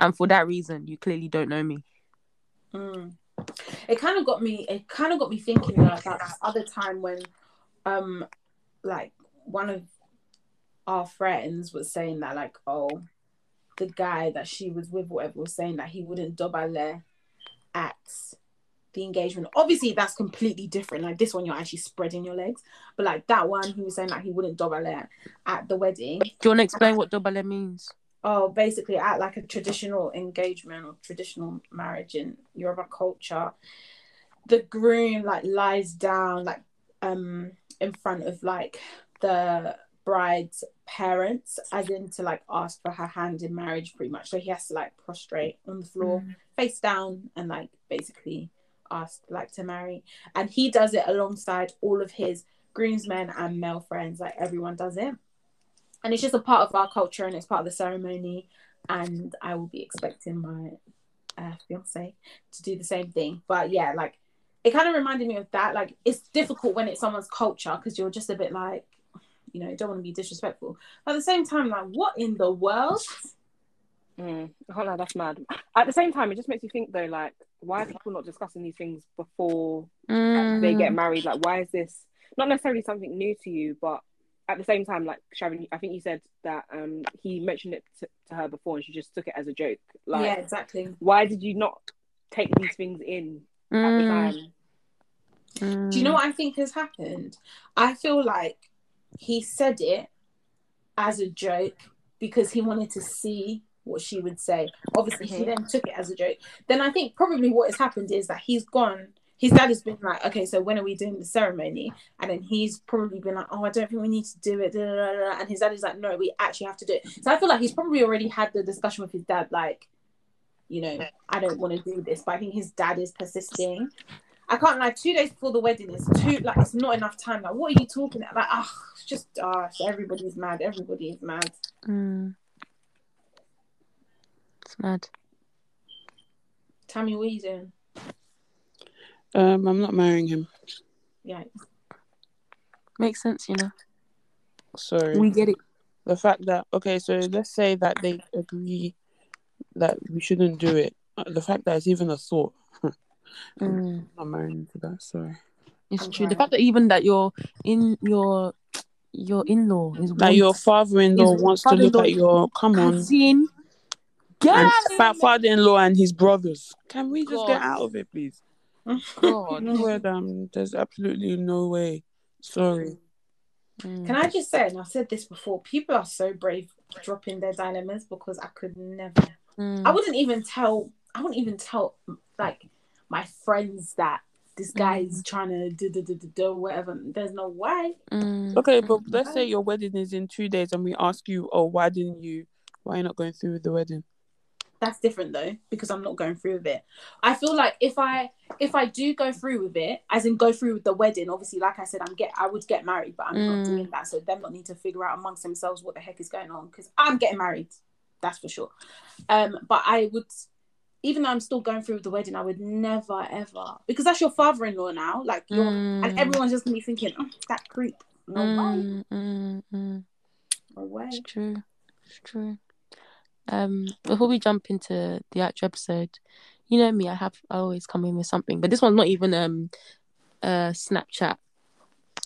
and for that reason, you clearly don't know me. Mm. It kind of got me. It kind of got me thinking though, about that other time when, um, like one of our friends was saying that, like, oh, the guy that she was with, whatever, was saying that he wouldn't dobale at the engagement. Obviously, that's completely different. Like this one, you're actually spreading your legs, but like that one, he was saying that he wouldn't dobale at the wedding. Do you want to explain what dobale means? Oh, basically at like a traditional engagement or traditional marriage in Yoruba culture, the groom like lies down like um in front of like the bride's parents, as in to like ask for her hand in marriage pretty much. So he has to like prostrate on the floor, mm. face down, and like basically ask like to marry. And he does it alongside all of his groomsmen and male friends, like everyone does it. And it's just a part of our culture, and it's part of the ceremony. And I will be expecting my uh, fiance to do the same thing. But yeah, like it kind of reminded me of that. Like it's difficult when it's someone's culture, because you're just a bit like, you know, you don't want to be disrespectful. But at the same time, like what in the world? Mm. Oh no, that's mad. At the same time, it just makes you think though, like why are people not discussing these things before mm. they get married? Like why is this not necessarily something new to you, but at the same time, like Sharon, I think you said that um, he mentioned it to, to her before, and she just took it as a joke. Like, yeah, exactly. Why did you not take these things in mm. at the time? Mm. Do you know what I think has happened? I feel like he said it as a joke because he wanted to see what she would say. Obviously, mm-hmm. she then took it as a joke. Then I think probably what has happened is that he's gone. His dad has been like, okay, so when are we doing the ceremony? And then he's probably been like, oh, I don't think we need to do it. Da, da, da, da. And his dad is like, no, we actually have to do it. So I feel like he's probably already had the discussion with his dad, like, you know, I don't want to do this. But I think his dad is persisting. I can't lie, two days before the wedding is too, like, it's not enough time. Like, what are you talking about? Like, oh, it's just, oh, everybody's mad. Everybody is mad. Mm. It's mad. Tammy, what are you doing? Um, I'm not marrying him. Yeah. Makes sense, you know. So we get it. The fact that, okay, so let's say that they agree that we shouldn't do it. The fact that it's even a thought. mm. I'm marrying to that, sorry. It's okay. True. The fact that even that you're in your your in-law is that your father-in-law wants father-in-law to look at your come on. Yeah. And father-in-law and his brothers. Can we just get out of it, please? God, no way, um, there's absolutely no way. Sorry. Mm. Can I just say, and I've said this before, people are so brave dropping their dilemmas, because I could never. Mm. I wouldn't even tell. I wouldn't even tell like my friends that this guy mm. is trying to do do do do, do whatever. There's no way. Mm. Okay, but let's say your wedding is in two days, and we ask you, oh, why didn't you? Why are you not going through with the wedding? That's different though, because I'm not going through with it. I feel like if I if I do go through with it, as in go through with the wedding, obviously, like I said, I'm get I would get married, but I'm mm. not doing that. So them not need to figure out amongst themselves what the heck is going on, because I'm getting married, that's for sure. Um, but I would, even though I'm still going through with the wedding, I would never ever, because that's your father-in-law now, like you're, mm. and everyone's just gonna be thinking, oh, that creep. No mm, way. Mm, mm. No way. It's true. It's true. Um, before we jump into the actual episode, you know me, I have I always come in with something, but this one's not even um a Snapchat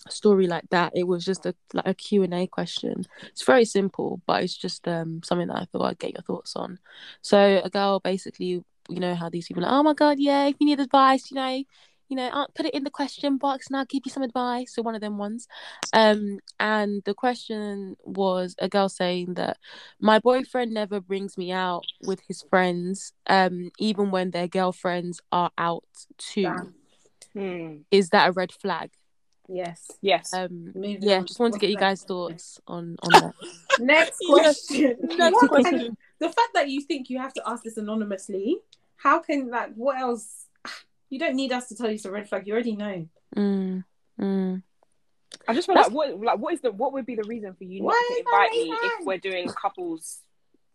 story like that. It was just a like a Q and A question. It's very simple, but it's just um something that I thought I'd get your thoughts on. So a girl basically, you know how these people are like, oh my god, yeah, if you need advice, you know, you know, put it in the question box and I'll give you some advice. So one of them ones. Um, and the question was a girl saying that my boyfriend never brings me out with his friends, um, even when their girlfriends are out too. Yeah. Mm. Is that a red flag? Yes. Yes. Um, yeah. On. Just wanted to get you guys' thoughts on, on that. Next question. Next question. The fact that you think you have to ask this anonymously, how can, like, what else? You don't need us to tell you it's a red flag. You already know. Mm. Mm. I just feel like what, like what is the what would be the reason for you not to invite me man? If we're doing couples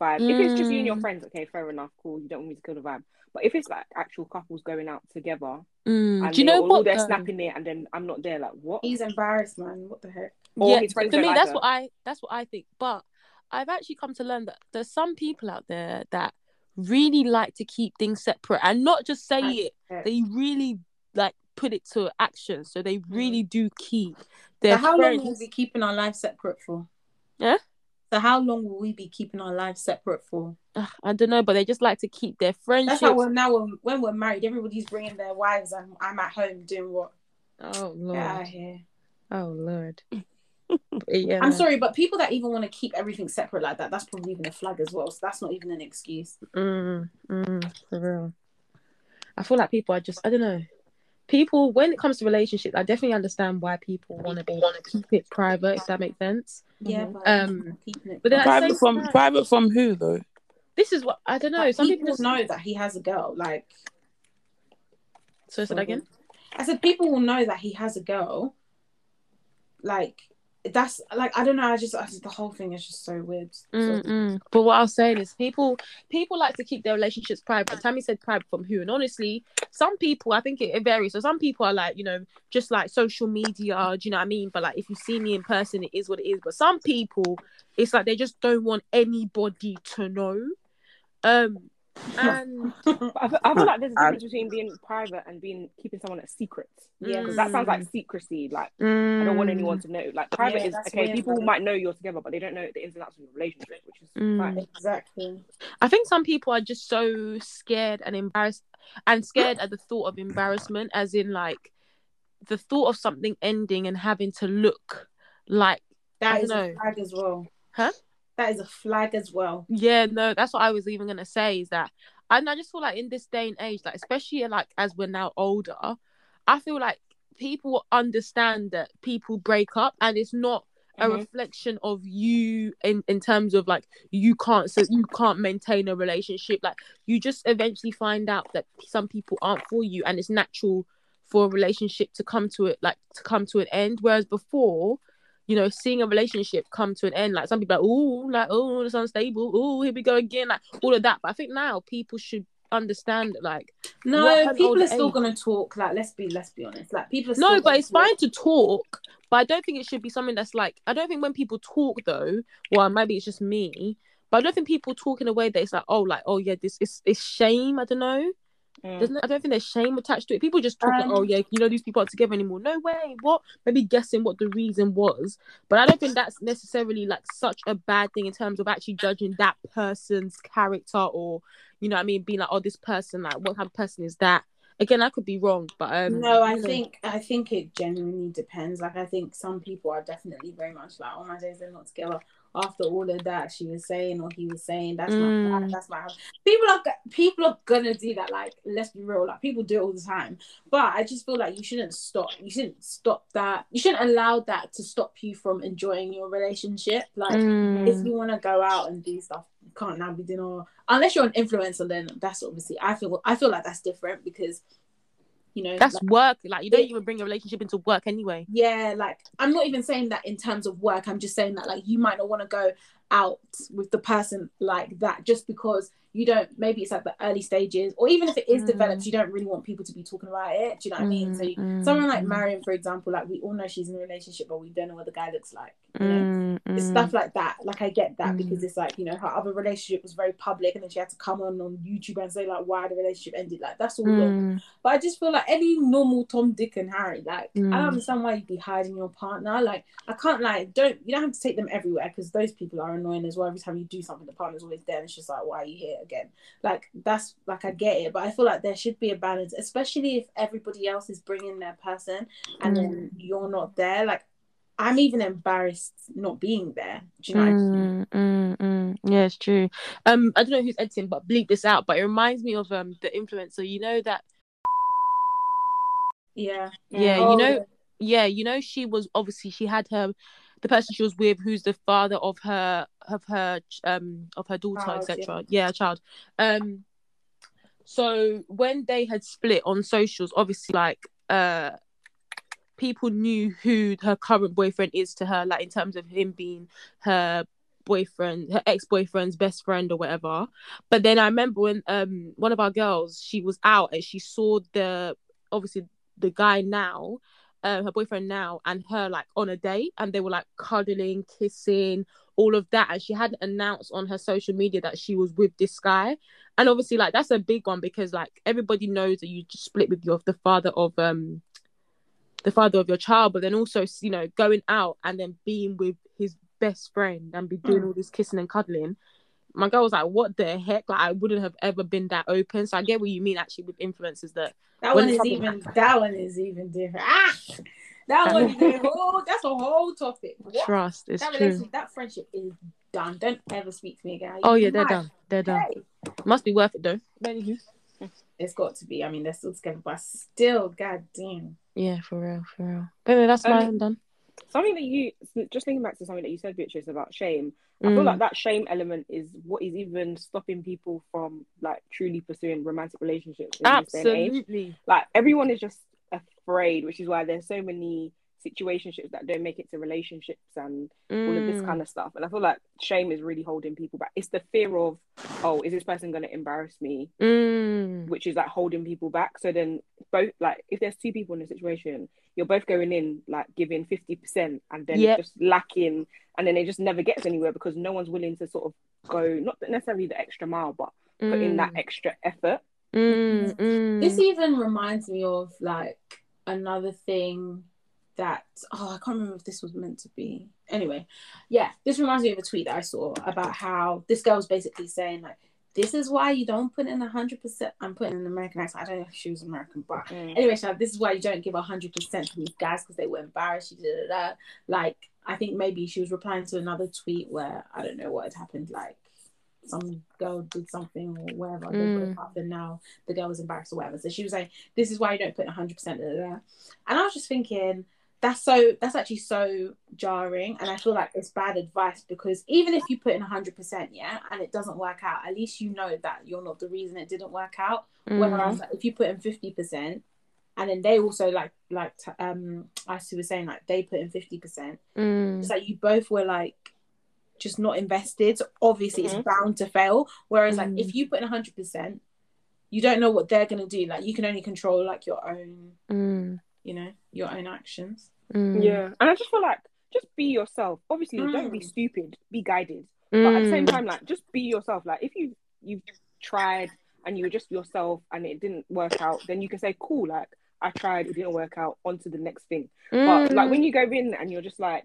vibe? Mm. If it's just you and your friends, okay, fair enough, cool. You don't want me to kill the vibe. But if it's like actual couples going out together, mm. and do you know all, what? All they're um, snapping it, and then I'm not there. Like what? He's embarrassed, man. What the heck? Or yeah, his friends for me, that's either. what I that's what I think. But I've actually come to learn that there's some people out there that really like to keep things separate and not just say that's it. it. They really like. Put it to action, so they really do keep their. So how friends... long will we be keeping our lives separate for? Yeah. So how long will we be keeping our lives separate for? Uh, I don't know, but they just like to keep their friendships. That's how we're now. We're, when we're married, everybody's bringing their wives, and I'm at home doing what? Oh Lord! Get out of here. Oh Lord! Yeah. I'm sorry, but people that even want to keep everything separate like that—that's probably even a flag as well. So that's not even an excuse. Mm, mm, for real. I feel like people are just—I don't know. People, when it comes to relationships, I definitely understand why people want to keep it private, if that makes sense. Yeah, but um, it but private from time. private from who though? This is what I don't know. Like, some people, people know that he has a girl. Like, so I said again. I said people will know that he has a girl. Like that's like I don't know. I just, I just the whole thing is just so weird. Mm-hmm. So, but what I was saying is people people like to keep their relationships private. Tammy said private from who, and honestly. Some people, I think it, it varies. So some people are like, you know, just like social media, do you know what I mean? But like, if you see me in person, it is what it is. But some people, it's like they just don't want anybody to know. Um, and I, feel, I feel like there's a difference between being private and being keeping someone a secret. Yeah, because that sounds like secrecy. Like mm. I don't want anyone to know. Like private yeah, is okay. Weird, people might know you're together, but they don't know the ins and outs of your relationship, which is mm. fine. Exactly. I think some people are just so scared and embarrassed. And scared at the thought of embarrassment, as in like the thought of something ending and having to look like that is a flag as well. Huh? That is a flag as well. Yeah, no, that's what I was even gonna say is that, and I just feel like in this day and age, like especially like as we're now older, I feel like people understand that people break up and it's not a mm-hmm. reflection of you in, in terms of like you can't so you can't maintain a relationship. Like you just eventually find out that some people aren't for you, and it's natural for a relationship to come to it like to come to an end. Whereas before, you know, seeing a relationship come to an end, like some people are like, ooh, like oh it's unstable, ooh here we go again, like all of that. But I think now people should understand like no people are still age. gonna talk. Like let's be let's be honest, like people are still no but it's talk. fine to talk, but I don't think it should be something that's like I don't think when people talk though, well maybe it's just me, but I don't think people talk in a way that it's like oh like oh yeah this is it's shame. I don't know mm. no, I don't think there's shame attached to it. People just talk um, like, oh yeah you know these people aren't together anymore, no way, what, maybe guessing what the reason was. But I don't think that's necessarily like such a bad thing in terms of actually judging that person's character or you know what I mean, being like, oh, this person, like, what kind of person is that? Again, I could be wrong, but... Um, no, I think I think it genuinely depends. Like, I think some people are definitely very much like, oh, my days, they're not together. After all of that, she was saying or he was saying, that's mm. my that's my house. People are, people are going to do that. Like, let's be real. Like, people do it all the time. But I just feel like you shouldn't stop. You shouldn't stop that. You shouldn't allow that to stop you from enjoying your relationship. Like, mm. if you want to go out and do stuff, you can't now be doing all... Unless you're an influencer, then that's obviously... I feel I feel like that's different because... You know, that's like, work. Like you don't it, even bring a relationship into work anyway. Yeah, like I'm not even saying that in terms of work. I'm just saying that like you might not want to go out with the person like that just because you don't. Maybe it's at the early stages, or even if it is mm. developed, you don't really want people to be talking about it. Do you know what mm, I mean? So you, mm, someone like Marion, for example, like we all know she's in a relationship, but we don't know what the guy looks like. You know? mm, it's mm, stuff like that. Like I get that mm. because it's like you know her other relationship was very public, and then she had to come on on YouTube and say like why the relationship ended. Like that's all. Mm. It. But I just feel like any normal Tom, Dick, and Harry, like mm. I don't understand why you'd be hiding your partner. Like I can't like don't you don't have to take them everywhere because those people are annoying as well. Every time you do something, the partner's always there, and it's just like why are you here? Again, like that's like I get it, but I feel like there should be a balance, especially if everybody else is bringing their person and mm. then you're not there. Like I'm even embarrassed not being there. Do you know? Mm, I mean? mm, mm. Yeah, it's true. Um, I don't know who's editing, but bleep this out. But it reminds me of um the influencer. You know that. Yeah. Yeah, oh. you know, yeah, you know, she was obviously she had her the person she was with, who's the father of her of her um of her daughter, et cetera. Yeah, yeah child. Um, so when they had split on socials, obviously, like uh, people knew who her current boyfriend is to her, like in terms of him being her boyfriend, her ex-boyfriend's best friend or whatever. But then I remember when um one of our girls, she was out and she saw the obviously the guy now. Uh, her boyfriend now and her like on a date, and they were like cuddling, kissing, all of that, and she hadn't announced on her social media that she was with this guy. And obviously like that's a big one because like everybody knows that you just split with your the father of um the father of your child, but then also, you know, going out and then being with his best friend and be doing mm. all this kissing and cuddling. My girl was like, what the heck? Like, I wouldn't have ever been that open. So I get what you mean, actually, with influencers. That that one is even like... that one is even different. Ah, that one is a whole. That's a whole topic. What? Trust is true. That friendship is done. Don't ever speak to me again. Oh yeah, you they're might. done. They're done. Hey. Must be worth it though. It's got to be. I mean, they're still together, but still, goddamn. Yeah, for real, for real. But anyway, that's um, why I'm done. Something that you just thinking back to something that you said, Beatrice, about shame. I mm. feel like that shame element is what is even stopping people from like truly pursuing romantic relationships in Absolutely. this day and age. Like everyone is just afraid, which is why there's so many situationships that don't make it to relationships and mm. all of this kind of stuff. And I feel like shame is really holding people back. It's the fear of, oh, is this person going to embarrass me? Mm. Which is like holding people back. So then both, like if there's two people in a situation, you're both going in like giving fifty percent and then yep. just lacking, and then it just never gets anywhere because no one's willing to sort of go, not necessarily the extra mile, but mm. put in that extra effort. Mm, mm. This even reminds me of like another thing that, oh, I can't remember if this was meant to be. Anyway, yeah, this reminds me of a tweet that I saw about how this girl was basically saying, like, this is why you don't put in one hundred percent. I'm putting in an American accent. I don't know if she was American, but mm. anyway, so this is why you don't give one hundred percent to these guys because they were embarrassed. Da, da, da. Like, I think maybe she was replying to another tweet where I don't know what had happened, like, some girl did something or whatever, mm. they broke up and now the girl was embarrassed or whatever. So she was like, this is why you don't put in one hundred percent. Da, da, da. And I was just thinking, That's so. That's actually so jarring, and I feel like it's bad advice because even if you put in a hundred percent, yeah, and it doesn't work out, at least you know that you're not the reason it didn't work out. Mm-hmm. Whereas like, if you put in fifty percent, and then they also like like um, I C two was saying like they put in fifty percent, mm. it's like you both were like just not invested. So obviously, mm-hmm. it's bound to fail. Whereas mm-hmm. like if you put in a hundred percent, you don't know what they're gonna do. Like you can only control like your own. Mm. you know, your own actions. Mm. Yeah. And I just feel like, just be yourself. Obviously, mm. don't be stupid, be guided. Mm. But at the same time, like, just be yourself. Like, if you, you've tried and you were just yourself and it didn't work out, then you can say, cool, like, I tried, it didn't work out, on to the next thing. Mm. But, like, when you go in and you're just, like,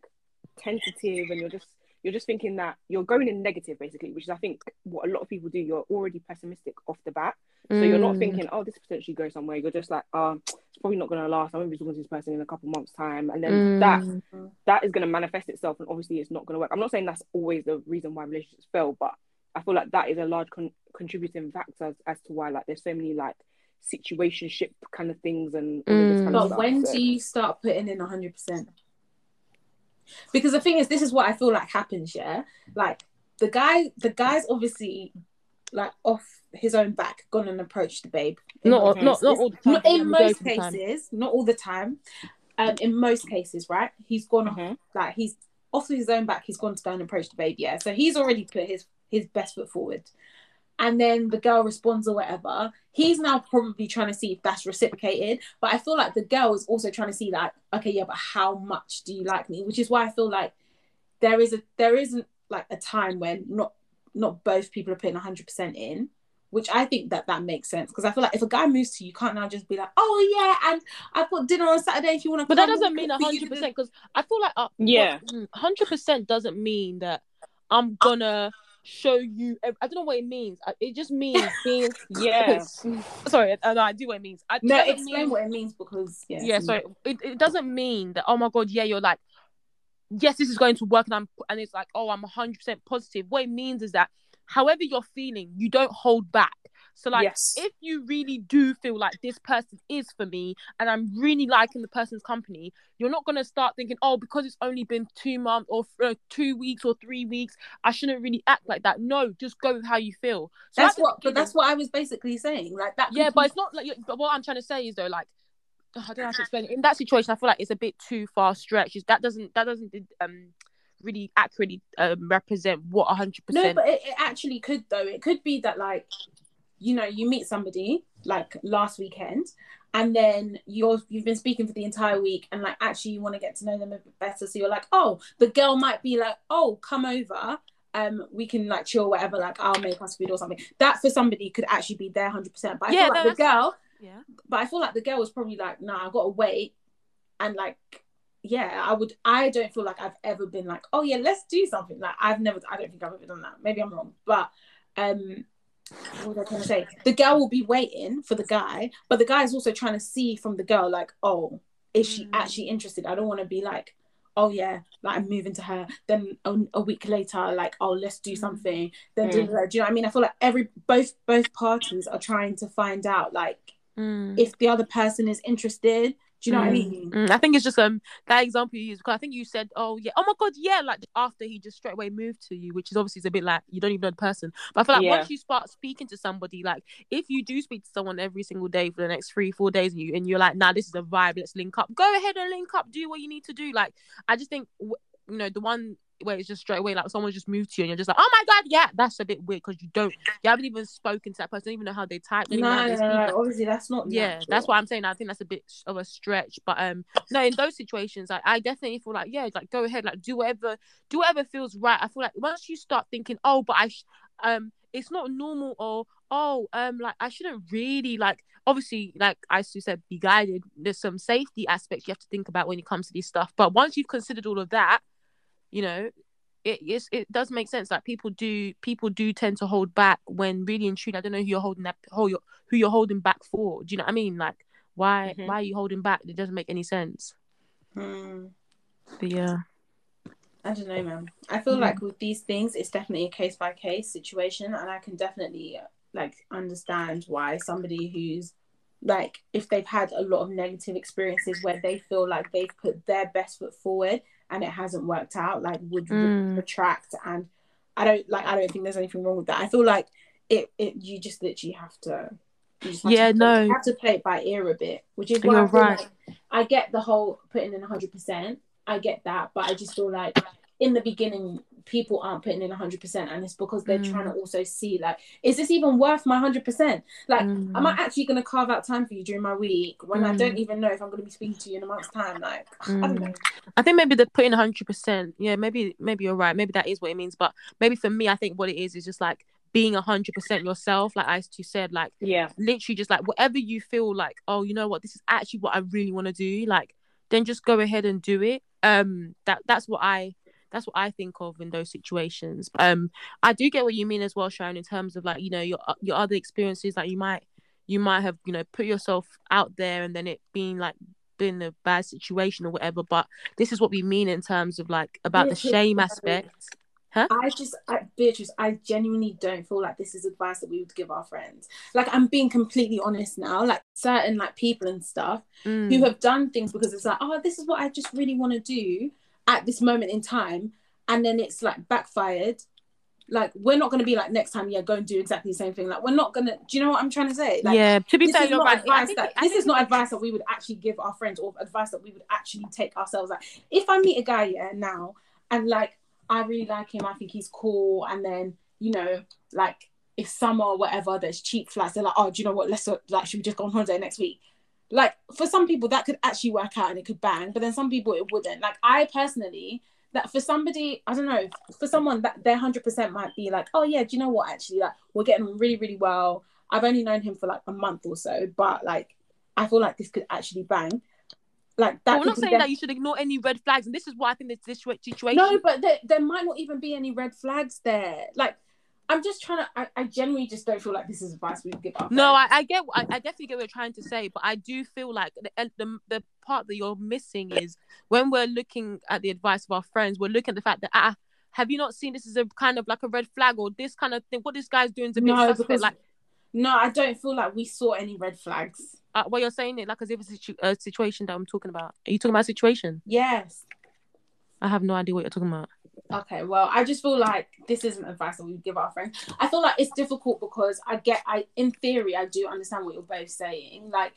tentative and you're just, you're just thinking that you're going in negative, basically, which is, I think, what a lot of people do. You're already pessimistic off the bat. So mm. you're not thinking, oh, this potentially goes somewhere. You're just like, oh, it's probably not going to last. I'm going to be talking to this person in a couple months' time. And then mm. that that is going to manifest itself. And obviously, it's not going to work. I'm not saying that's always the reason why relationships fail, but I feel like that is a large con- contributing factor as, as to why, like, there's so many, like, situationship kind of things and all mm. of this kind but of stuff. But when so. do you start putting in one hundred percent? Because the thing is, this is what I feel like happens, yeah? Like, the guy, the guy's obviously... like off his own back gone and approached the babe not not, not all the time. Not in most cases not all the time um in most cases right he's gone mm-hmm. off, like he's off his own back he's gone to go and approach the babe, yeah, so he's already put his his best foot forward, and then the girl responds or whatever. He's now probably trying to see if that's reciprocated, but I feel like the girl is also trying to see like, okay, yeah, but how much do you like me? Which is why I feel like there is a there isn't like a time when not not both people are putting one hundred percent in, which I think that that makes sense. Because I feel like if a guy moves to you, you can't now just be like, oh yeah, and I've got dinner on Saturday if you want to. But that doesn't mean one hundred percent because I feel like uh, yeah, one hundred percent doesn't mean that I'm gonna show you. Every- I don't know what it means. It just means being yeah. Sorry, no, I do what it means. I, no, explain mean... what it means because yeah. Yeah, sorry. It, it doesn't mean that, oh my God, yeah, you're like, yes, this is going to work, and I'm, and it's like, oh, I'm one hundred percent positive. What it means is that however you're feeling, you don't hold back. So like, yes. if you really do feel like this person is for me and I'm really liking the person's company, you're not going to start thinking, oh, because it's only been two months or uh, two weeks or three weeks, I shouldn't really act like that. No, just go with how you feel. So that's what, but that's what I was basically saying. Like that. Yeah, but it's not like, but what I'm trying to say is though, like, I don't know how to explain it. In that situation, I feel like it's a bit too far stretched. That doesn't, that doesn't um really accurately um, represent what one hundred percent. No, but it, it actually could though. It could be that like, you know, you meet somebody like last weekend, and then you're you've been speaking for the entire week, and like actually you want to get to know them a bit better. So you're like, oh, the girl might be like, oh, come over. Um, we can like chill, whatever. Like I'll make us food or something. That for somebody could actually be their one hundred percent. But I yeah, feel like the girl. Yeah. But I feel like the girl was probably like, nah, I've got to wait. And like, yeah, I would, I don't feel like I've ever been like, oh yeah, let's do something. Like I've never, I don't think I've ever done that. Maybe I'm wrong. But um, what was I trying to say? The girl will be waiting for the guy, but the guy is also trying to see from the girl, like, oh, is she mm. actually interested? I don't want to be like, oh yeah, like I'm moving to her. Then a, a week later, like, oh, let's do something. Then mm. do, do you know what I mean? I feel like every, both, both parties are trying to find out like, Mm. if the other person is interested, do you know mm. what I mean? Mm. I think it's just um that example you used, because I think you said, oh yeah, oh my god, yeah, like after he just straight away moved to you, which is obviously a bit like you don't even know the person. But I feel like yeah. once you start speaking to somebody, like if you do speak to someone every single day for the next three four days and, you, and you're like, nah, this is a vibe, let's link up, go ahead and link up, do what you need to do. Like I just think, you know, the one where it's just straight away like someone's just moved to you and you're just like, oh my god, yeah, that's a bit weird, because you don't you haven't even spoken to that person, don't even know how they type. No, no, no, obviously that's not yeah natural. That's what I'm saying. I think that's a bit of a stretch, but um no, in those situations like, I definitely feel like yeah like go ahead, like do whatever do whatever feels right. I feel like once you start thinking, oh but I sh- um it's not normal, or oh um like I shouldn't really, like obviously like I said, be guided, there's some safety aspects you have to think about when it comes to this stuff, but once you've considered all of that, you know, it is it does make sense. Like people do people do tend to hold back when really in truth, I don't know who you're holding that who you're, who you're holding back for. Do you know what I mean? Like why mm-hmm. why are you holding back? It doesn't make any sense. Mm. But yeah, I don't know, man. I feel mm. like with these things, it's definitely a case by case situation, and I can definitely like understand why somebody who's like, if they've had a lot of negative experiences where they feel like they've put their best foot forward and it hasn't worked out, like would mm. retract. And I don't like I don't think there's anything wrong with that. I feel like it, it you just literally have to you just have yeah to, no you have to play it by ear a bit, which is why I, right. like, I get the whole putting in one hundred percent, I get that, but I just feel like in the beginning people aren't putting in one hundred percent, and it's because they're mm. trying to also see like, is this even worth my one hundred percent? Like mm. am I actually going to carve out time for you during my week when mm. I don't even know if I'm going to be speaking to you in a month's time? Like mm. I don't know, I think maybe they're putting one hundred percent. Yeah, maybe maybe you're right, maybe that is what it means. But maybe for me, I think what it is is just like being one hundred percent yourself, like I C two said, like yeah literally just like whatever you feel like, oh you know what, this is actually what I really want to do, like then just go ahead and do it. um that that's what I That's what I think of in those situations. Um, I do get what you mean as well, Sharon, in terms of like, you know, your your other experiences, like you might you might have, you know, put yourself out there and then it being like been a bad situation or whatever. But this is what we mean in terms of like about Beatrice, the shame aspect. Huh? I just, I, Beatrice, I genuinely don't feel like this is advice that we would give our friends. Like I'm being completely honest now, like certain like people and stuff mm. who have done things because it's like, oh, this is what I just really want to do at this moment in time, and then it's like backfired. Like we're not going to be like, next time yeah go and do exactly the same thing. Like we're not going to, do you know what I'm trying to say? Like, yeah, to be fair, you're right. Advice think, that, this is not like... advice that we would actually give our friends, or advice that we would actually take ourselves. Like if I meet a guy yeah now and like I really like him, I think he's cool, and then you know like if summer or whatever there's cheap flights, they're like, oh do you know what, let's like should we just go on holiday next week? Like for some people that could actually work out and it could bang, but then some people it wouldn't. Like I personally, that for somebody, I don't know, for someone that their one hundred percent might be like, oh yeah, do you know what, actually like we're getting on really really well, I've only known him for like a month or so, but like I feel like this could actually bang. Like that. Well, we're not saying that you should ignore any red flags, and this is why I think this, this situation. No, but there, there might not even be any red flags there. Like I'm just trying to, I, I genuinely just don't feel like this is advice we would give up. No, I, I get, I, I definitely get what you're trying to say, but I do feel like the, the the part that you're missing is when we're looking at the advice of our friends, we're looking at the fact that, ah, have you not seen this is a kind of like a red flag, or this kind of thing, what this guy's doing is a bit no, suspect, because, like, No, I don't feel like we saw any red flags. Uh, well, you're saying it like as if it's a, situ- a situation that I'm talking about. Are you talking about a situation? Yes. I have no idea what you're talking about. Okay, well, I just feel like this isn't advice that we give our friends. I feel like it's difficult because I get, I in theory, I do understand what you're both saying. Like,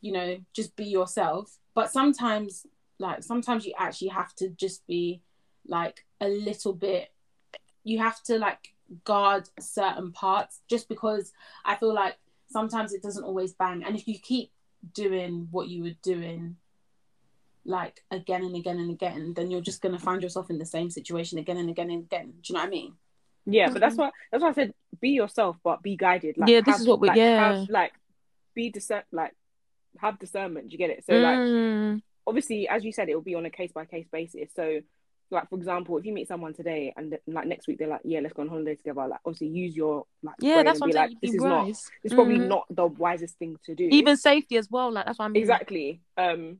you know, just be yourself. But sometimes, like, sometimes you actually have to just be, like, a little bit, you have to, like, guard certain parts just because I feel like sometimes it doesn't always bang. And if you keep doing what you were doing, like, again and again and again, then you're just going to find yourself in the same situation again and again and again. Do you know what I mean? Yeah, but that's why that's why I said be yourself, but be guided. Like, yeah, this have, is what we, like, yeah. Have, like, be discern, like, have discernment, you get it? So, mm. like, obviously, as you said, it will be on a case-by-case basis. So, like, for example, if you meet someone today and, like, next week they're like, yeah, let's go on holiday together, like, obviously use your, like, yeah, that's what I'm like, this is not, it's mm. probably not the wisest thing to do. Even safety as well, like, that's what I mean. Exactly. Um,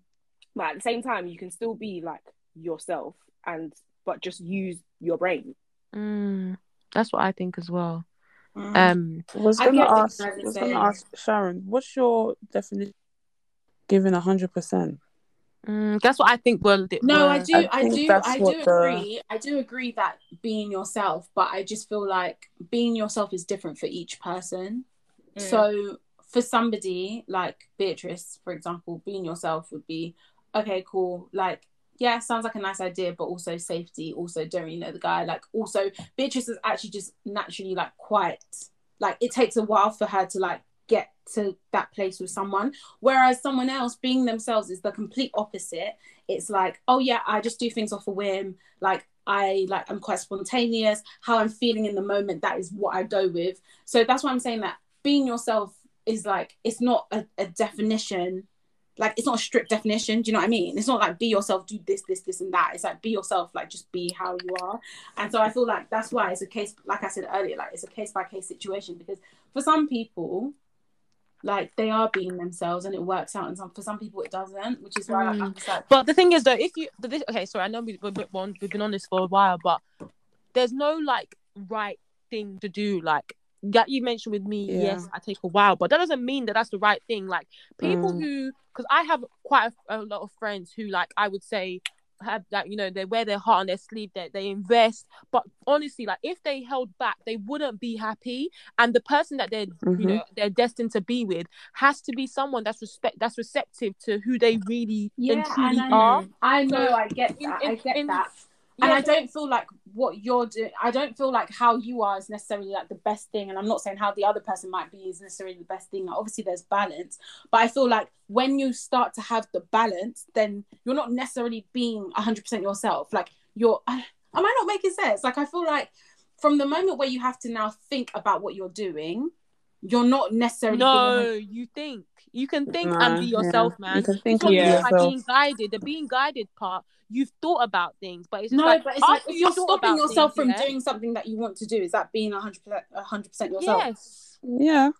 but at the same time, you can still be, like, yourself and, but just use your brain. Mm. That's what I think as well. Mm. Um, I was going to ask, I was going to ask Sharon, what's your definition of giving one hundred percent? Mm, that's what I think. Well, no, were. I do, I, I do, I do agree. The... I do agree that being yourself, but I just feel like being yourself is different for each person. Mm. So for somebody like Beatrice, for example, being yourself would be okay, cool. Like, yeah, sounds like a nice idea, but also safety. Also, don't really know the guy. Like, also, Beatrice is actually just naturally like quiet. Like, it takes a while for her to like get to that place with someone, whereas someone else being themselves is the complete opposite. It's like, oh yeah, I just do things off a whim, like I like I'm quite spontaneous, how I'm feeling in the moment, that is what I go with. So that's why I'm saying that being yourself is like, it's not a, a definition, like it's not a strict definition, do you know what I mean? It's not like be yourself, do this this this and that. It's like be yourself, like just be how you are. And so I feel like that's why it's a case, like I said earlier, like it's a case by case situation, because for some people, like they are being themselves and it works out, and some, for some people it doesn't, which is why mm. I'm just like. But the thing is though, if you this, okay, sorry, I know we, we've been on this for a while, but there's no like right thing to do. Like that you mentioned with me, yeah. Yes, I take a while, but that doesn't mean that that's the right thing. Like people mm. who, because I have quite a, a lot of friends who, like I would say, have that, you know, they wear their heart on their sleeve, that they, they invest, but honestly, like if they held back they wouldn't be happy, and the person that they're mm-hmm. you know they're destined to be with has to be someone that's respect that's receptive to who they really yeah, and truly I are. I know, I get that, in, in, I get in, that yeah. And I don't feel like what you're doing, I don't feel like how you are is necessarily like the best thing, and I'm not saying how the other person might be is necessarily the best thing. Like, obviously there's balance, but I feel like when you start to have the balance, then you're not necessarily being one hundred percent yourself. Like you're, I, am I not making sense? Like I feel like from the moment where you have to now think about what you're doing, you're not necessarily no being... you think you can think nah, and be yourself yeah. man you can think yeah. like being guided, the being guided part, you've thought about things, but it's just no like, but it's like, oh, you're stopping yourself things, from yeah? doing something that you want to do. Is that being one hundred percent yourself? Yes. Yeah,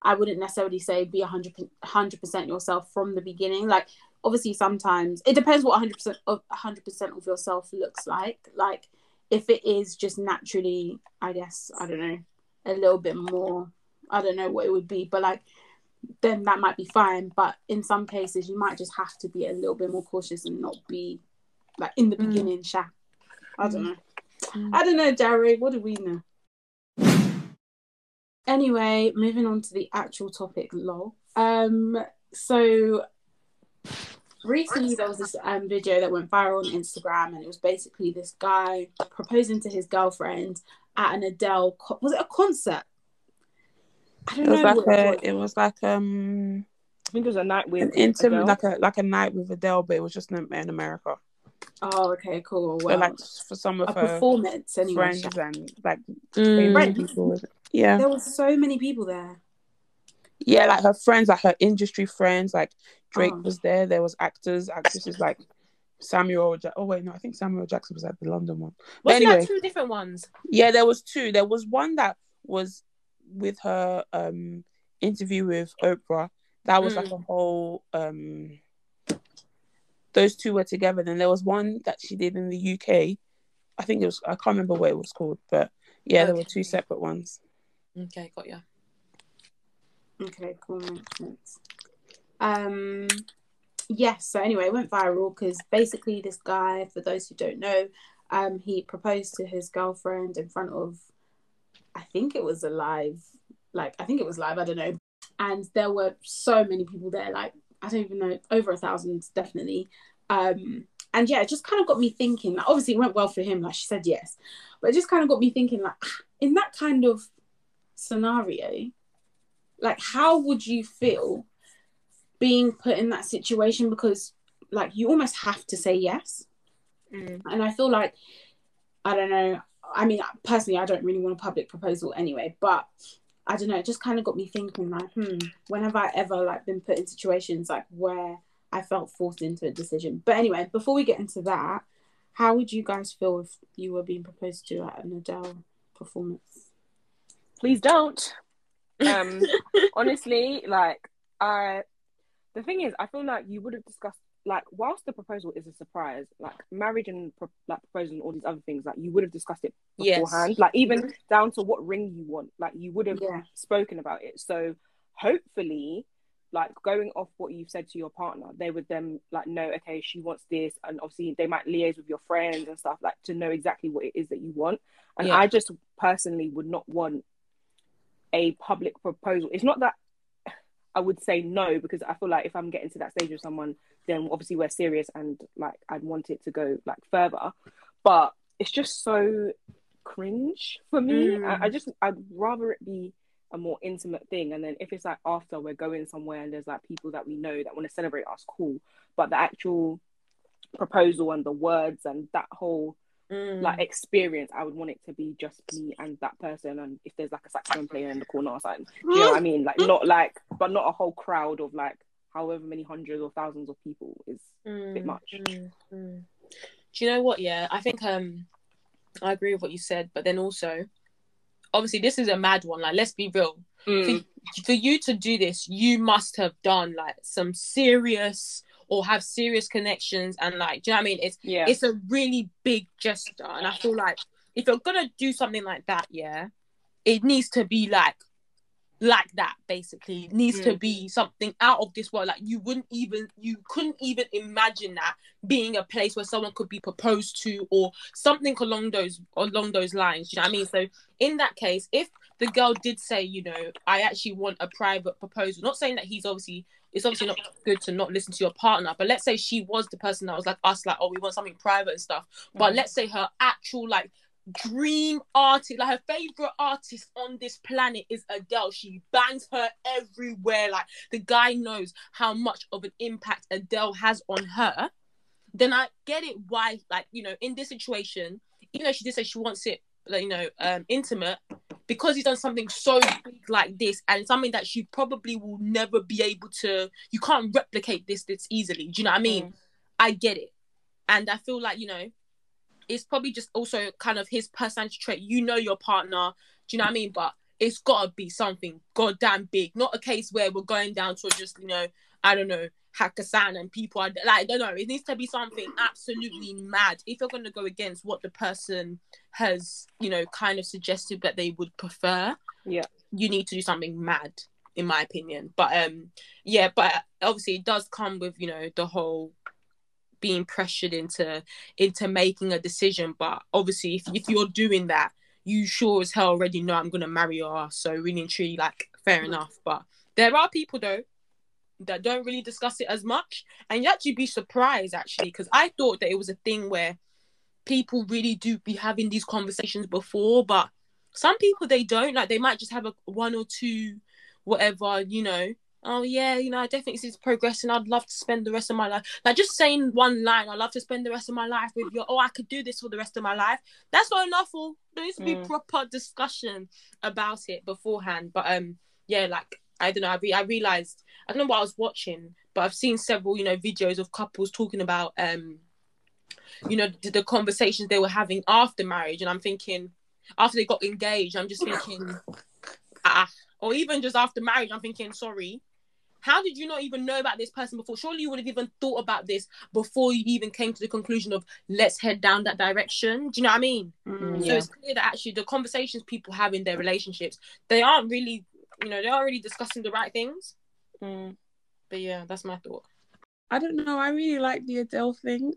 I wouldn't necessarily say be one hundred percent yourself from the beginning. Like obviously sometimes it depends what one hundred percent of one hundred percent of yourself looks like. Like if it is just naturally, I guess, I don't know, a little bit more, I don't know what it would be, but like then that might be fine. But in some cases you might just have to be a little bit more cautious and not be like in the mm. beginning sha. I don't know mm. I don't know Jerry, what do we know? Anyway, moving on to the actual topic, lol. Um so recently there was this um video that went viral on Instagram, and it was basically this guy proposing to his girlfriend at an Adele co- was it a concert? I don't it was know like a, it, was. it was like um I think it was a night with an intimate Adele. like a like a night with Adele, but it was just in, in America. Oh, okay, cool. Well, so like for some of a her performance anyway, friends and like mm. people. Yeah, there were so many people there. Yeah, like her friends, like her industry friends, like Drake oh. was there. There was actors, actresses like Samuel. Ja- oh wait, no, I think Samuel Jackson was at the London one. Wasn't anyway, that two different ones? Yeah, there was two. There was one that was with her um interview with Oprah, that was mm. like a whole um those two were together. Then there was one that she did in the U K, I think it was, I can't remember what it was called, but yeah, okay. There were two separate ones. Okay, got ya. Okay, cool, makes sense. Um, yes, so anyway, it went viral because basically this guy, for those who don't know, um, he proposed to his girlfriend in front of, I think it was a live, like, I think it was live, I don't know. And there were so many people there, like, I don't even know, over a thousand, definitely. Um, and yeah, it just kind of got me thinking, like, obviously it went well for him, like she said yes, but it just kind of got me thinking, like, in that kind of scenario, like, how would you feel being put in that situation? Because, like, you almost have to say yes. Mm. And I feel like, I don't know, I mean, personally, I don't really want a public proposal anyway, but I don't know, it just kind of got me thinking, like, hmm, when have I ever, like, been put in situations, like, where I felt forced into a decision? But anyway, before we get into that, how would you guys feel if you were being proposed to at an Adele performance? Please don't. Um, honestly, like, I, the thing is, I feel like you would have discussed, like, whilst the proposal is a surprise, like, marriage and pro- like proposal and all these other things, like, you would have discussed it beforehand. Yes. Like, even down to what ring you want, like, you would have yeah. spoken about it. So hopefully, like, going off what you've said to your partner, they would then, like, know, okay, she wants this, and obviously they might liaise with your friends and stuff, like, to know exactly what it is that you want. And yeah. I just personally would not want a public proposal. It's not that I would say no, because I feel like if I'm getting to that stage with someone, then obviously we're serious and, like, I'd want it to go, like, further. But it's just so cringe for me. Mm. I, I just, I'd rather it be a more intimate thing. And then if it's, like, after we're going somewhere and there's, like, people that we know that want to celebrate us, cool. But the actual proposal and the words and that whole Mm. like experience, I would want it to be just me and that person, and if there's, like, a saxophone player in the corner or something, do you know what I mean? Like, not like, but not a whole crowd of, like, however many hundreds or thousands of people is mm. a bit much. Mm. Mm. Do you know what? Yeah, I think um I agree with what you said, but then also, obviously, this is a mad one. Like, let's be real. Mm. For, for you to do this, you must have done, like, some serious, or have serious connections, and, like, do you know what I mean? It's yeah. it's a really big gesture, and I feel like if you're gonna do something like that, yeah, it needs to be like like that. Basically, it needs mm. to be something out of this world. Like, you wouldn't even, you couldn't even imagine that being a place where someone could be proposed to, or something along those along those lines. Do you know what I mean? So in that case, if the girl did say, you know, I actually want a private proposal, not saying that he's obviously, it's obviously not good to not listen to your partner, but let's say she was the person that was like us, like, oh, we want something private and stuff. But mm-hmm. let's say her actual, like, dream artist, like, her favourite artist on this planet is Adele. She bangs her everywhere. Like, the guy knows how much of an impact Adele has on her. Then I get it why, like, you know, in this situation, even though she did say she wants it, like, you know, um, intimate, because he's done something so big like this, and something that she probably will never be able to, you can't replicate this this easily. Do you know what I mean? Mm. I get it. And I feel like, you know, it's probably just also kind of his personality trait. You know your partner, do you know what I mean? But it's got to be something goddamn big. Not a case where we're going down to just, you know, I don't know, Hakkasan and people are, like, I don't know. It needs to be something absolutely mad if you're going to go against what the person has, you know, kind of suggested that they would prefer. Yeah, you need to do something mad, in my opinion. But um, yeah, but obviously it does come with, you know, the whole being pressured into into making a decision. But obviously, if if you're doing that, you sure as hell already know I'm going to marry your ass. So really and truly, like, fair enough. But there are people though that don't really discuss it as much, and you actually be surprised, actually, because I thought that it was a thing where people really do be having these conversations before, but some people, they don't. Like, they might just have a one or two, whatever, you know, oh yeah, you know, I definitely see it's progressing, I'd love to spend the rest of my life, like, just saying one line, I'd love to spend the rest of my life with you, oh, I could do this for the rest of my life. That's not enough. All there needs to be mm. proper discussion about it beforehand. But um yeah, like, I don't know, I, re- I realised, I don't know what I was watching, but I've seen several, you know, videos of couples talking about, um, you know, the, the conversations they were having after marriage, and I'm thinking, after they got engaged, I'm just thinking, ah, or even just after marriage, I'm thinking, sorry, how did you not even know about this person before? Surely you would have even thought about this before you even came to the conclusion of, let's head down that direction. Do you know what I mean? Mm, so yeah. It's clear that actually the conversations people have in their relationships, they aren't really you know, they're already discussing the right things. Mm. But yeah, that's my thought. I don't know. I really like the Adele thing.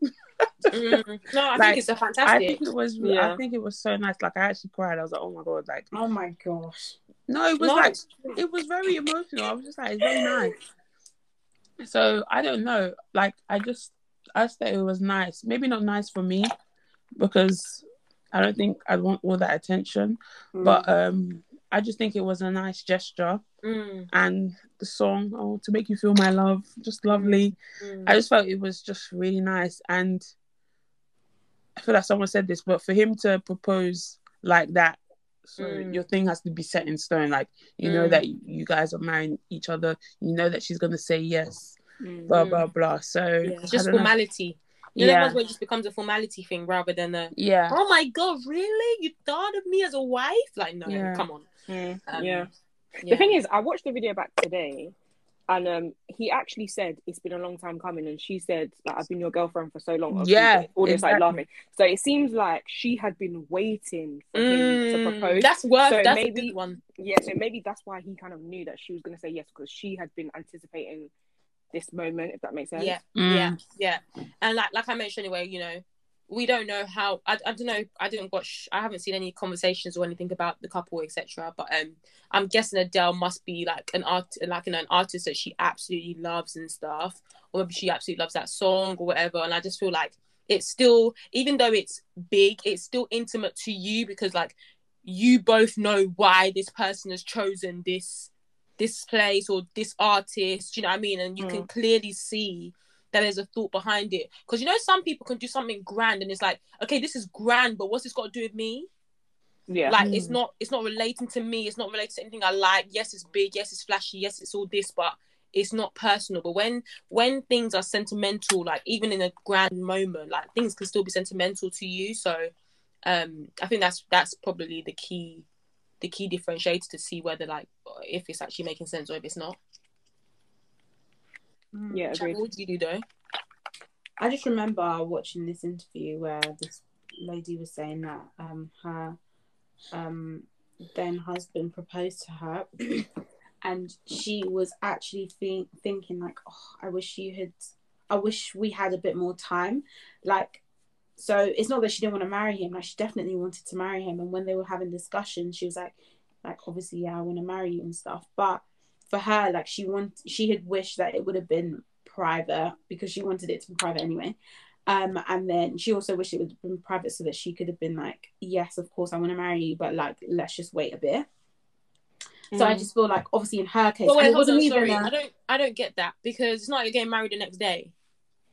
mm. No, I like, think it's a fantastic. I think it was. Yeah. I think it was so nice. Like, I actually cried. I was like, oh my god, like, oh my gosh. No, it was no. like it was very emotional. I was just like, it's very nice. So I don't know. Like, I just, I said it was nice. Maybe not nice for me because I don't think I want all that attention. Mm. But um, I just think it was a nice gesture. Mm. And the song, oh, to make you feel my love, just lovely. Mm. I just felt it was just really nice. And I feel like someone said this, but for him to propose like that, so mm. your thing has to be set in stone. Like, you mm. know that you guys are marrying each other. You know that she's going to say yes, mm. blah, blah, blah. So yeah, it's just formality. You know, yeah. that's where it just becomes a formality thing rather than a, yeah. oh my God, really? You thought of me as a wife? Like, no, yeah. come on. Yeah. Um, yeah. yeah. The thing is, I watched the video back today and um, he actually said, it's been a long time coming. And she said, like, I've been your girlfriend for so long. Yeah. All this, exactly. like, laughing. So it seems like she had been waiting for mm, him to propose. That's worth, so that's maybe, a good one. Yeah, so maybe that's why he kind of knew that she was going to say yes, because she had been anticipating this moment, if that makes sense. Yeah, mm. yeah, yeah. And like, like I mentioned, anyway, you know, we don't know how. I, I don't know. I didn't watch. I haven't seen any conversations or anything about the couple, et cetera. But um, I'm guessing Adele must be like an art, like an, an artist that she absolutely loves and stuff, or maybe she absolutely loves that song or whatever. And I just feel like it's still, even though it's big, it's still intimate to you because like you both know why this person has chosen this. this place or this artist, you know what I mean? And you mm. can clearly see that there's a thought behind it. Because, you know, some people can do something grand and it's like, okay, this is grand, but what's this got to do with me? Yeah. Like, mm. it's not it's not relating to me. It's not related to anything I like. Yes, it's big. Yes, it's flashy. Yes, it's all this, but it's not personal. But when when things are sentimental, like, even in a grand moment, like, things can still be sentimental to you. So um, I think that's that's probably the key the key differentiator to see whether, like, if it's actually making sense or if it's not. Yeah, agreed. What did you do though? I just remember watching this interview where this lady was saying that um her um then husband proposed to her and she was actually think- thinking like, oh, I wish you had, I wish we had a bit more time. Like, so it's not that she didn't want to marry him. Like, she definitely wanted to marry him. And when they were having discussions, she was like, like, obviously, yeah, I want to marry you and stuff. But for her, like, she want, she had wished that it would have been private because she wanted it to be private anyway. Um, and then she also wished it would have been private so that she could have been like, yes, of course, I want to marry you, but like, let's just wait a bit. Mm. So I just feel like, obviously, in her case, oh, wait, hold on, sorry. I don't, I don't get that because it's not like you're getting married the next day.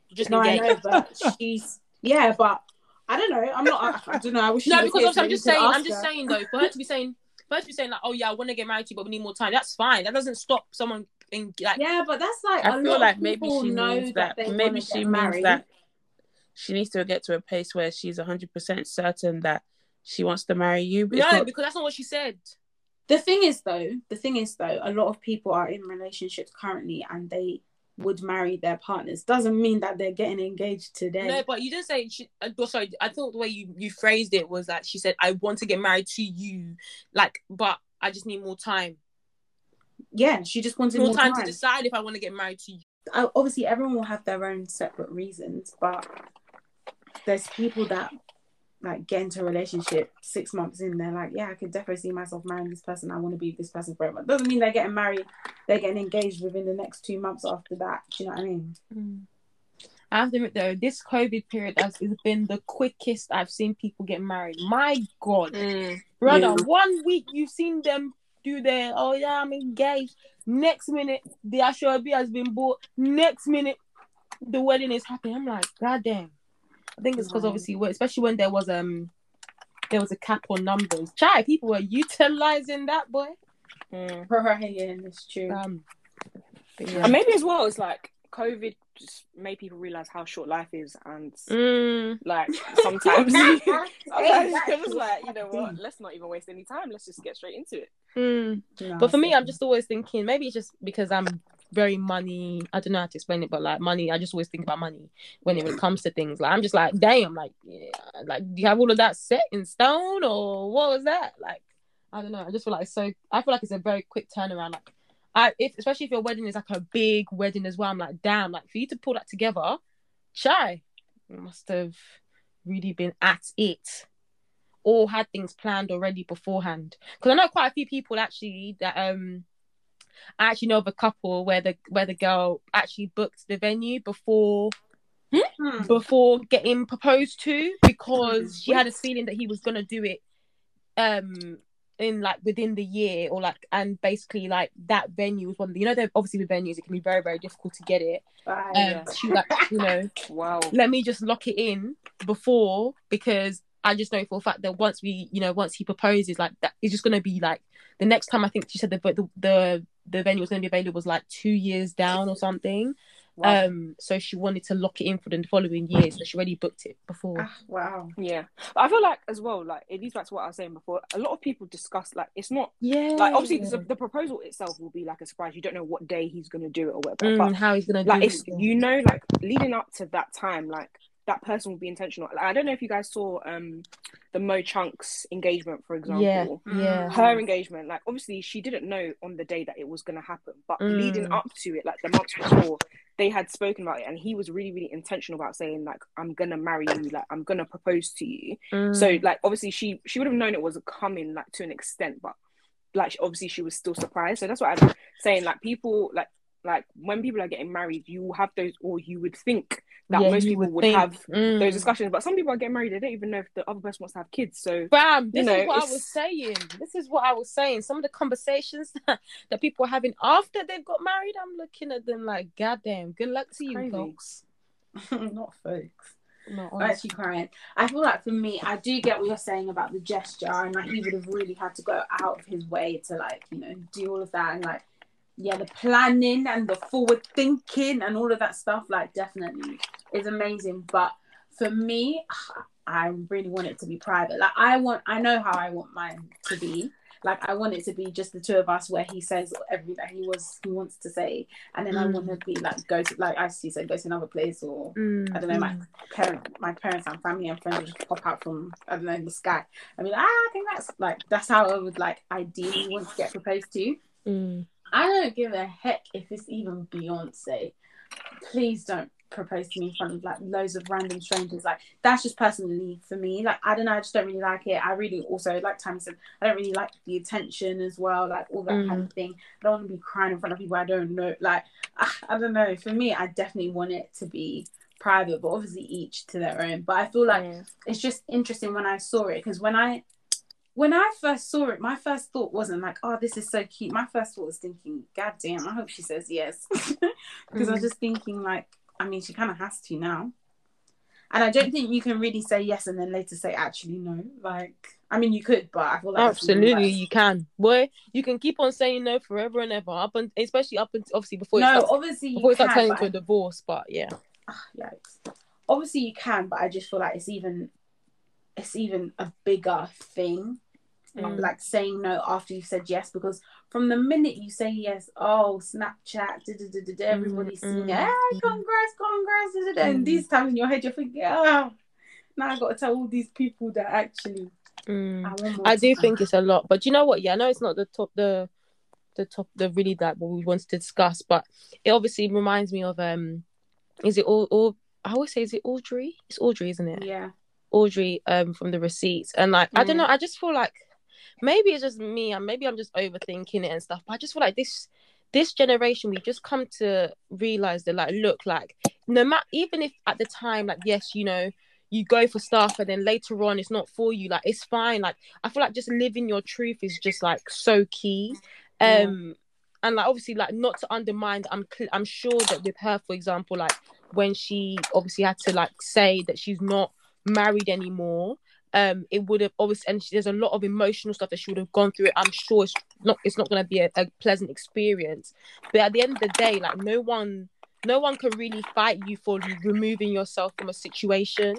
You're just no, I know, but she's. Yeah, but I don't know. I'm not. I, I don't know. I wish. No, because I'm just saying. I'm her. just saying though. For her to be saying, for her to be saying like, oh yeah, I want to get married to you, but we need more time. That's fine. That doesn't stop someone in like. Yeah, but that's like. I a feel lot like maybe she knows that. that maybe she means married. that she needs to get to a place where she's one hundred percent certain that she wants to marry you. No, not... because that's not what she said. The thing is though. The thing is though. A lot of people are in relationships currently, and they would marry their partners. Doesn't mean that they're getting engaged today. No, but you didn't say she, oh, sorry, I thought the way you, you phrased it was that she said, I want to get married to you, like, but I just need more time. Yeah, she just wanted more, more time, time to decide if I want to get married to you. I, obviously everyone will have their own separate reasons, but there's people that like get into a relationship six months in, they're like, yeah, I could definitely see myself marrying this person. I want to be this person forever. Doesn't mean they're getting married, they're getting engaged within the next two months after that. Do you know what I mean? Mm. I have to admit though, this COVID period has been the quickest I've seen people get married. My God, mm. brother, yeah. one week you've seen them do their, oh yeah, I'm engaged. Next minute, the Ashobi has been bought. Next minute, the wedding is happening. I'm like, God damn. I think it's because obviously, especially when there was um, there was a cap on numbers. Child, people were utilising that, boy. Mm. Right, yeah, that's true. Um, yeah. And maybe as well, it's like COVID just made people realise how short life is, and mm. like sometimes, sometimes it was like, you know what, let's not even waste any time. Let's just get straight into it. Mm. No, but for me, I'm just always thinking maybe it's just because I'm very money, I don't know how to explain it, but like money, I just always think about money when it comes to things. Like I'm just like, damn, like, yeah, like do you have all of that set in stone or what was that? Like, I don't know. I just feel like it's so. I feel like it's a very quick turnaround. Like, I if especially if your wedding is like a big wedding as well. I'm like, damn. Like for you to pull that together, chai, you must have really been at it, or had things planned already beforehand. Because I know quite a few people actually that um, I actually know of a couple where the where the girl actually booked the venue before. Mm-hmm. Before getting proposed to, because she had a feeling that he was gonna do it um in like within the year or like, and basically like that venue was one of the, you know, obviously with venues it can be very very difficult to get it. Bye. Um yeah. She like, you know, wow, let me just lock it in before, because I just know for a fact that once we, you know, once he proposes, like that it's just gonna be like the next time. I think she said the the the, the venue was gonna be available was like two years down or something. Wow. Um, so she wanted to lock it in for the following year, so she already booked it before. Ah, wow, yeah. But I feel like as well, like it leads back to what I was saying before. A lot of people discuss like it's not, yeah, like obviously the, the proposal itself will be like a surprise. You don't know what day he's gonna do it or whatever, mm, but how he's gonna like do it's, it. You know, like leading up to that time, like that person will be intentional. Like, I don't know if you guys saw um the Mo Chunk's engagement, for example. Yeah, yeah. Her engagement, like obviously she didn't know on the day that it was gonna happen, but mm. leading up to it, like the months before, they had spoken about it, and he was really, really intentional about saying like, "I'm gonna marry you, like I'm gonna propose to you." Mm. So like obviously she she would have known it was coming like to an extent, but like obviously she was still surprised. So that's what I'm saying. Like people like. Like when people are getting married, you have those, or you would think that yeah, most people would, would have mm. those discussions. But some people are getting married; they don't even know if the other person wants to have kids. So, bam! This you know, is what it's... I was saying. This is what I was saying. Some of the conversations that, that people are having after they've got married, I'm looking at them like, "Goddamn, good luck to you, crazy. folks." Not folks. No, I'm actually crying. I feel like for me, I do get what you're saying about the gesture, and like he would have really had to go out of his way to like, you know, do all of that, and like. Yeah, the planning and the forward thinking and all of that stuff, like, definitely is amazing. But for me, I really want it to be private. Like, I want, I know how I want mine to be. Like, I want it to be just the two of us, where he says everything that he was he wants to say, and then mm. I want to be like go to like I see so go to another place, or mm. I don't know, my parent, my parents and family and friends just pop out from I don't know the sky. I mean, ah, I think that's like that's how I would like ideally want to get proposed to. Mm. I don't give a heck if it's even Beyonce. Please don't propose to me in front of like loads of random strangers. Like that's just personally for me. Like I don't know, I just don't really like it. I really also, like Tammy said, I don't really like the attention as well, like all that mm. kind of thing. I don't want to be crying in front of people I don't know. Like I, I don't know. For me, I definitely want it to be private, but obviously each to their own. But I feel like yeah. it's just interesting when I saw it, because when I. When I first saw it, my first thought wasn't like, oh, this is so cute. My first thought was thinking, God damn, I hope she says yes. Because mm-hmm. I was just thinking like, I mean, she kind of has to now. And I don't think you can really say yes and then later say, actually, no. Like, I mean, you could, but I feel like... Absolutely, really you can. Boy, you can keep on saying no forever and ever, up and, especially up until, obviously, before no, it's obviously you before it's turning into a divorce, but yeah. Oh, yikes. Obviously you can, but I just feel like it's even... it's even a bigger thing. Mm. Like saying no after you've said yes, because from the minute you say yes, oh, Snapchat, da, da, da, da, da, everybody's mm. seeing, ah, hey, congrats, congrats, da, da, da. Mm. And these times in your head, you're thinking, oh, now I've got to tell all these people that actually. Mm. I, I do think it's a lot, but you know what? Yeah, I know it's not the top, the, the top, the really that what we wanted to discuss, but it obviously reminds me of um, is it all? all I always say, is it Audrey? It's Audrey, isn't it? Yeah. Audrey um from The Receipts, and like mm. I don't know, I just feel like maybe it's just me and maybe I'm just overthinking it and stuff, but I just feel like this this generation, we've just come to realize that like look, like no matter, even if at the time like yes, you know, you go for stuff and then later on it's not for you, like it's fine. Like I feel like just living your truth is just like so key. um yeah. And like obviously like not to undermine, I'm cl- I'm sure that with her, for example, like when she obviously had to like say that she's not married anymore, um it would have obviously, and she, there's a lot of emotional stuff that she would have gone through. I'm sure it's not it's not going to be a, a pleasant experience, but at the end of the day, like no one no one can really fight you for removing yourself from a situation.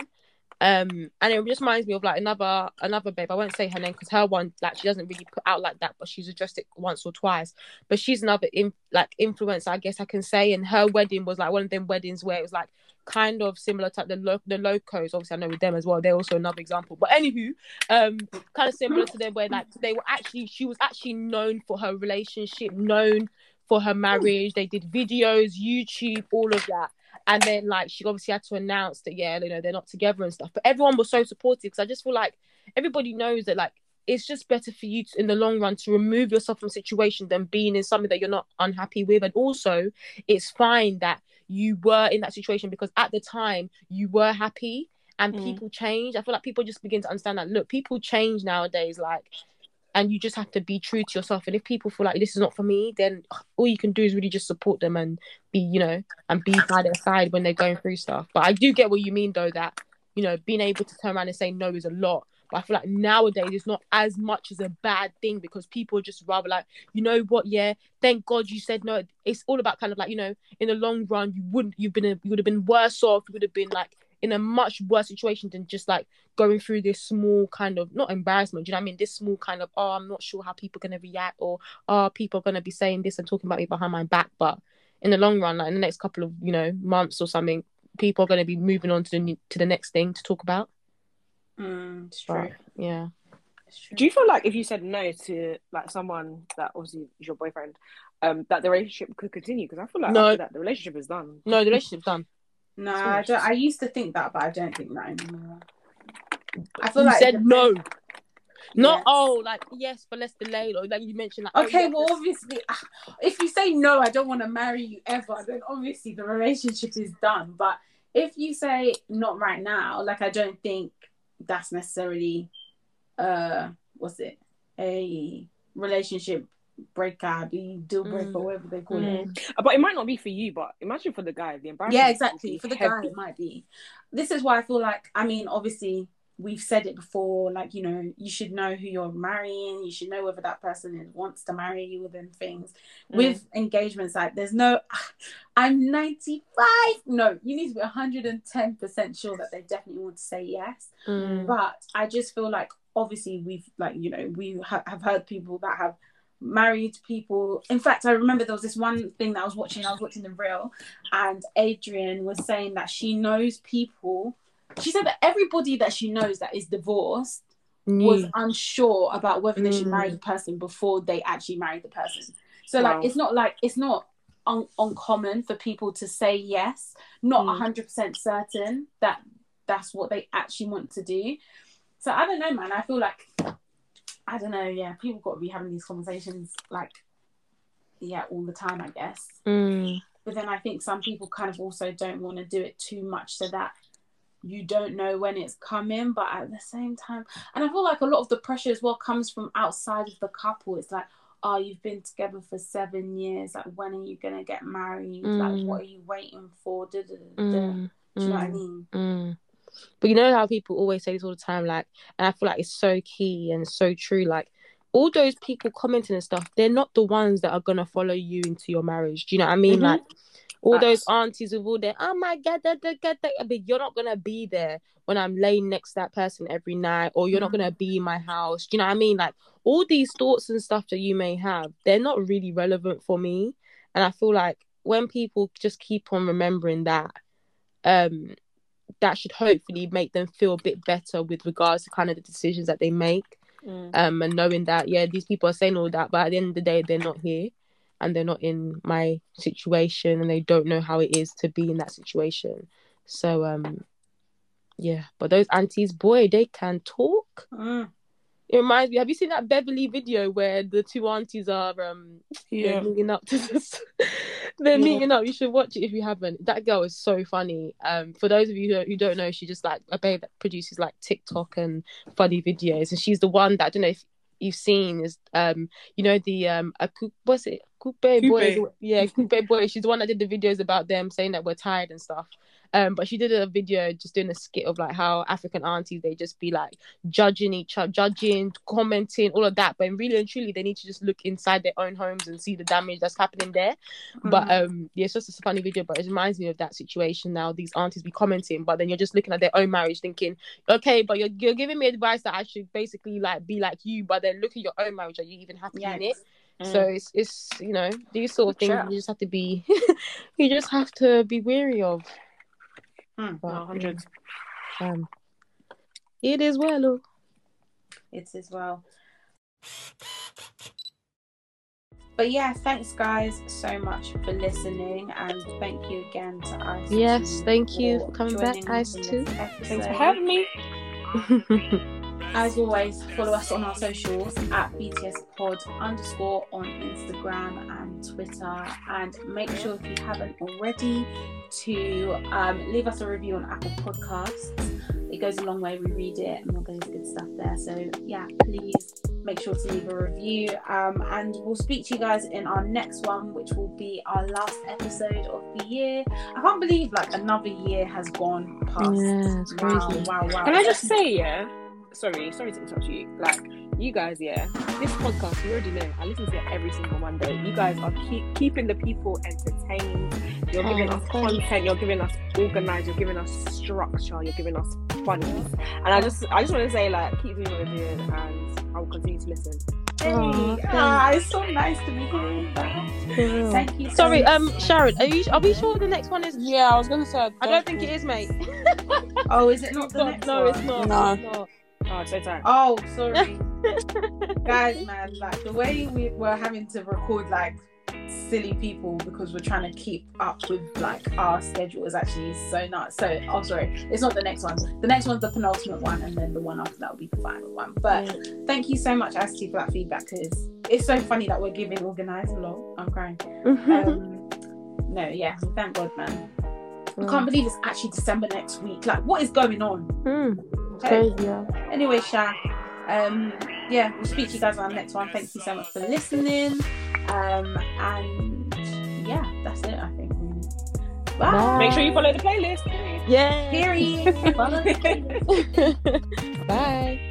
Um and it just reminds me of like another another babe, I won't say her name because her one, like she doesn't really put out like that, but she's addressed it once or twice, but she's another in, like influencer, I guess I can say, and her wedding was like one of them weddings where it was like kind of similar type, the lo- the locos, obviously I know with them as well, they're also another example, but anywho, um, kind of similar to them, where like they were actually, she was actually known for her relationship, known for her marriage, they did videos, YouTube, all of that. And then, like, she obviously had to announce that, yeah, you know, they're not together and stuff. But everyone was so supportive, because I just feel like everybody knows that, like, it's just better for you to, in the long run, to remove yourself from a situation than being in something that you're not unhappy with. And also, it's fine that you were in that situation, because at the time, you were happy and mm. people change. I feel like people just begin to understand that, look, people change nowadays, like... And you just have to be true to yourself. And if people feel like this is not for me, then all you can do is really just support them and be, you know, and be by their side when they're going through stuff. But I do get what you mean, though, that, you know, being able to turn around and say no is a lot. But I feel like nowadays it's not as much as a bad thing, because people are just rather like, you know what, yeah, thank God you said no. It's all about kind of like, you know, in the long run, you wouldn't, you've been, a, you would have been worse off. You would have been like, in a much worse situation than just like going through this small kind of, not embarrassment, do you know what I mean? This small kind of, oh, I'm not sure how people are going to react, or, oh, people are going to be saying this and talking about me behind my back. But in the long run, like in the next couple of, you know, months or something, people are going to be moving on to the, to the next thing to talk about. Mm, it's true. But, yeah. It's true. Do you feel like if you said no to like someone that obviously is your boyfriend, um, that the relationship could continue? Because I feel like no. After that, the relationship is done. No, the relationship's done. No, I, don't, I used to think that, but I don't think that anymore. I feel you like said no, yeah. Not oh, like yes, but let's delay. Or like you mentioned, like, okay, oh, yeah, well, let's... obviously, if you say no, I don't want to marry you ever, then obviously the relationship is done. But if you say not right now, like I don't think that's necessarily, uh, what's it, a relationship breakup, deal breaker, mm. whatever they call mm. it. But it might not be for you, but imagine for the guy, the embarrassment. Yeah, exactly. For the heavy. Guy, it might be. This is why I feel like, I mean, obviously, we've said it before, like, you know, you should know who you're marrying, you should know whether that person wants to marry you within things. Mm. With engagements, like, there's no, I'm ninety-five. No, you need to be one hundred ten percent sure that they definitely want to say yes. Mm. But I just feel like, obviously, we've, like, you know, we ha- have heard people that have married people. In fact, I remember there was this one thing that I was watching I was watching the reel, and Adrian was saying that she knows people, she said that everybody that she knows that is divorced mm. was unsure about whether they should mm. marry the person before they actually married the person. So wow. like it's not like it's not un- uncommon for people to say yes, not mm. one hundred percent certain that that's what they actually want to do. So I don't know, man, I feel like I don't know, yeah, people got to be having these conversations, like, yeah, all the time, I guess. Mm. But then I think some people kind of also don't want to do it too much so that you don't know when it's coming, but at the same time... And I feel like a lot of the pressure as well comes from outside of the couple. It's like, oh, you've been together for seven years, like, when are you going to get married? Mm. Like, what are you waiting for? Da, da, da, da. Mm. Do you know mm. what I mean? Mm. But you know how people always say this all the time, like, and I feel like it's so key and so true, like, all those people commenting and stuff, they're not the ones that are going to follow you into your marriage. Do you know what I mean? Mm-hmm. Like, all That's... those aunties with all their, oh my God, da, da, da, da. But you're not going to be there when I'm laying next to that person every night, or you're mm-hmm. not going to be in my house. Do you know what I mean? Like, all these thoughts and stuff that you may have, they're not really relevant for me. And I feel like when people just keep on remembering that, um... that should hopefully make them feel a bit better with regards to kind of the decisions that they make. Mm. Um, and knowing that, yeah, these people are saying all that, but at the end of the day, they're not here and they're not in my situation and they don't know how it is to be in that situation. So, um, yeah. But those aunties, boy, they can talk. Mm. It reminds me, have you seen that Beverly video where the two aunties are um yeah. they're meeting up to this they're yeah. meeting up? You should watch it if you haven't. That girl is so funny. Um for those of you who, who don't know, she's just like a babe that produces like TikTok and funny videos, and she's the one that I don't know if you've seen is um you know the um a what's it Coupe Boy yeah Coupe Boy. She's the one that did the videos about them saying that we're tired and stuff. Um, but she did a video just doing a skit of like how African aunties, they just be like judging each other, judging, commenting, all of that. But really and truly, they need to just look inside their own homes and see the damage that's happening there. Mm. But um, yeah, it's just a funny video, but it reminds me of that situation now. These aunties be commenting, but then you're just looking at their own marriage thinking, okay, but you're, you're giving me advice that I should basically like be like you, but then look at your own marriage. Are you even happy yes. in it? Mm. So it's, it's, you know, these sort of things sure. you just have to be, you just have to be wary of. Mm, but, no, hundreds. Um, it is well. It is well. But yeah, thanks guys so much for listening, and thank you again to I C two. Yes, thank you for coming back, I C two. Thanks for having me. As always, follow us on our socials at B T S pod underscore on Instagram and Twitter, and make sure if you haven't already to um, leave us a review on Apple Podcasts. It goes a long way. We read it and all those good stuff there. So yeah, please make sure to leave a review, um, and we'll speak to you guys in our next one, which will be our last episode of the year. I can't believe like another year has gone past. Yeah, it's crazy. Wow, wow, wow. Can I just say, yeah, sorry, sorry to interrupt you. Like, you guys, yeah, this podcast, you already know, I listen to it every single Monday. You guys are keep, keeping the people entertained. You're giving oh, us content, thanks. You're giving us organised, you're giving us structure, you're giving us funny. And I just I just want to say, like, keep doing what you're doing, and I will continue to listen. Hey, oh, ah, it's so nice to be here. Yeah. Thank you. So Sorry, much. um, Sharon, are you? Are we sure the next one is? Yeah, I was gonna say. I don't, I don't think it is, mate. Oh, is it not the next no, one? No, it's not. No, it's not. Oh, so sorry. Oh, sorry. Guys, man, like the way we were having to record like silly people because we're trying to keep up with like our schedule is actually so nuts. So, oh, sorry, it's not the next one. The next one's the penultimate one, and then the one after that will be the final one. But mm. thank you so much, Asti, for that feedback, because it's so funny that we're giving organised a lot. I'm crying. Mm-hmm. Um, no, yeah, thank God, man. Mm. I can't believe it's actually December next week. Like, what is going on? Mm. Okay. Crazy, yeah. Anyway, Sha, um, yeah, we'll speak to you guys on the next one. Thank you so much for listening. Um, and yeah, that's it, I think. Bye. Bye. Make sure you follow the playlist. Yeah. Period. Follow the playlist. Bye.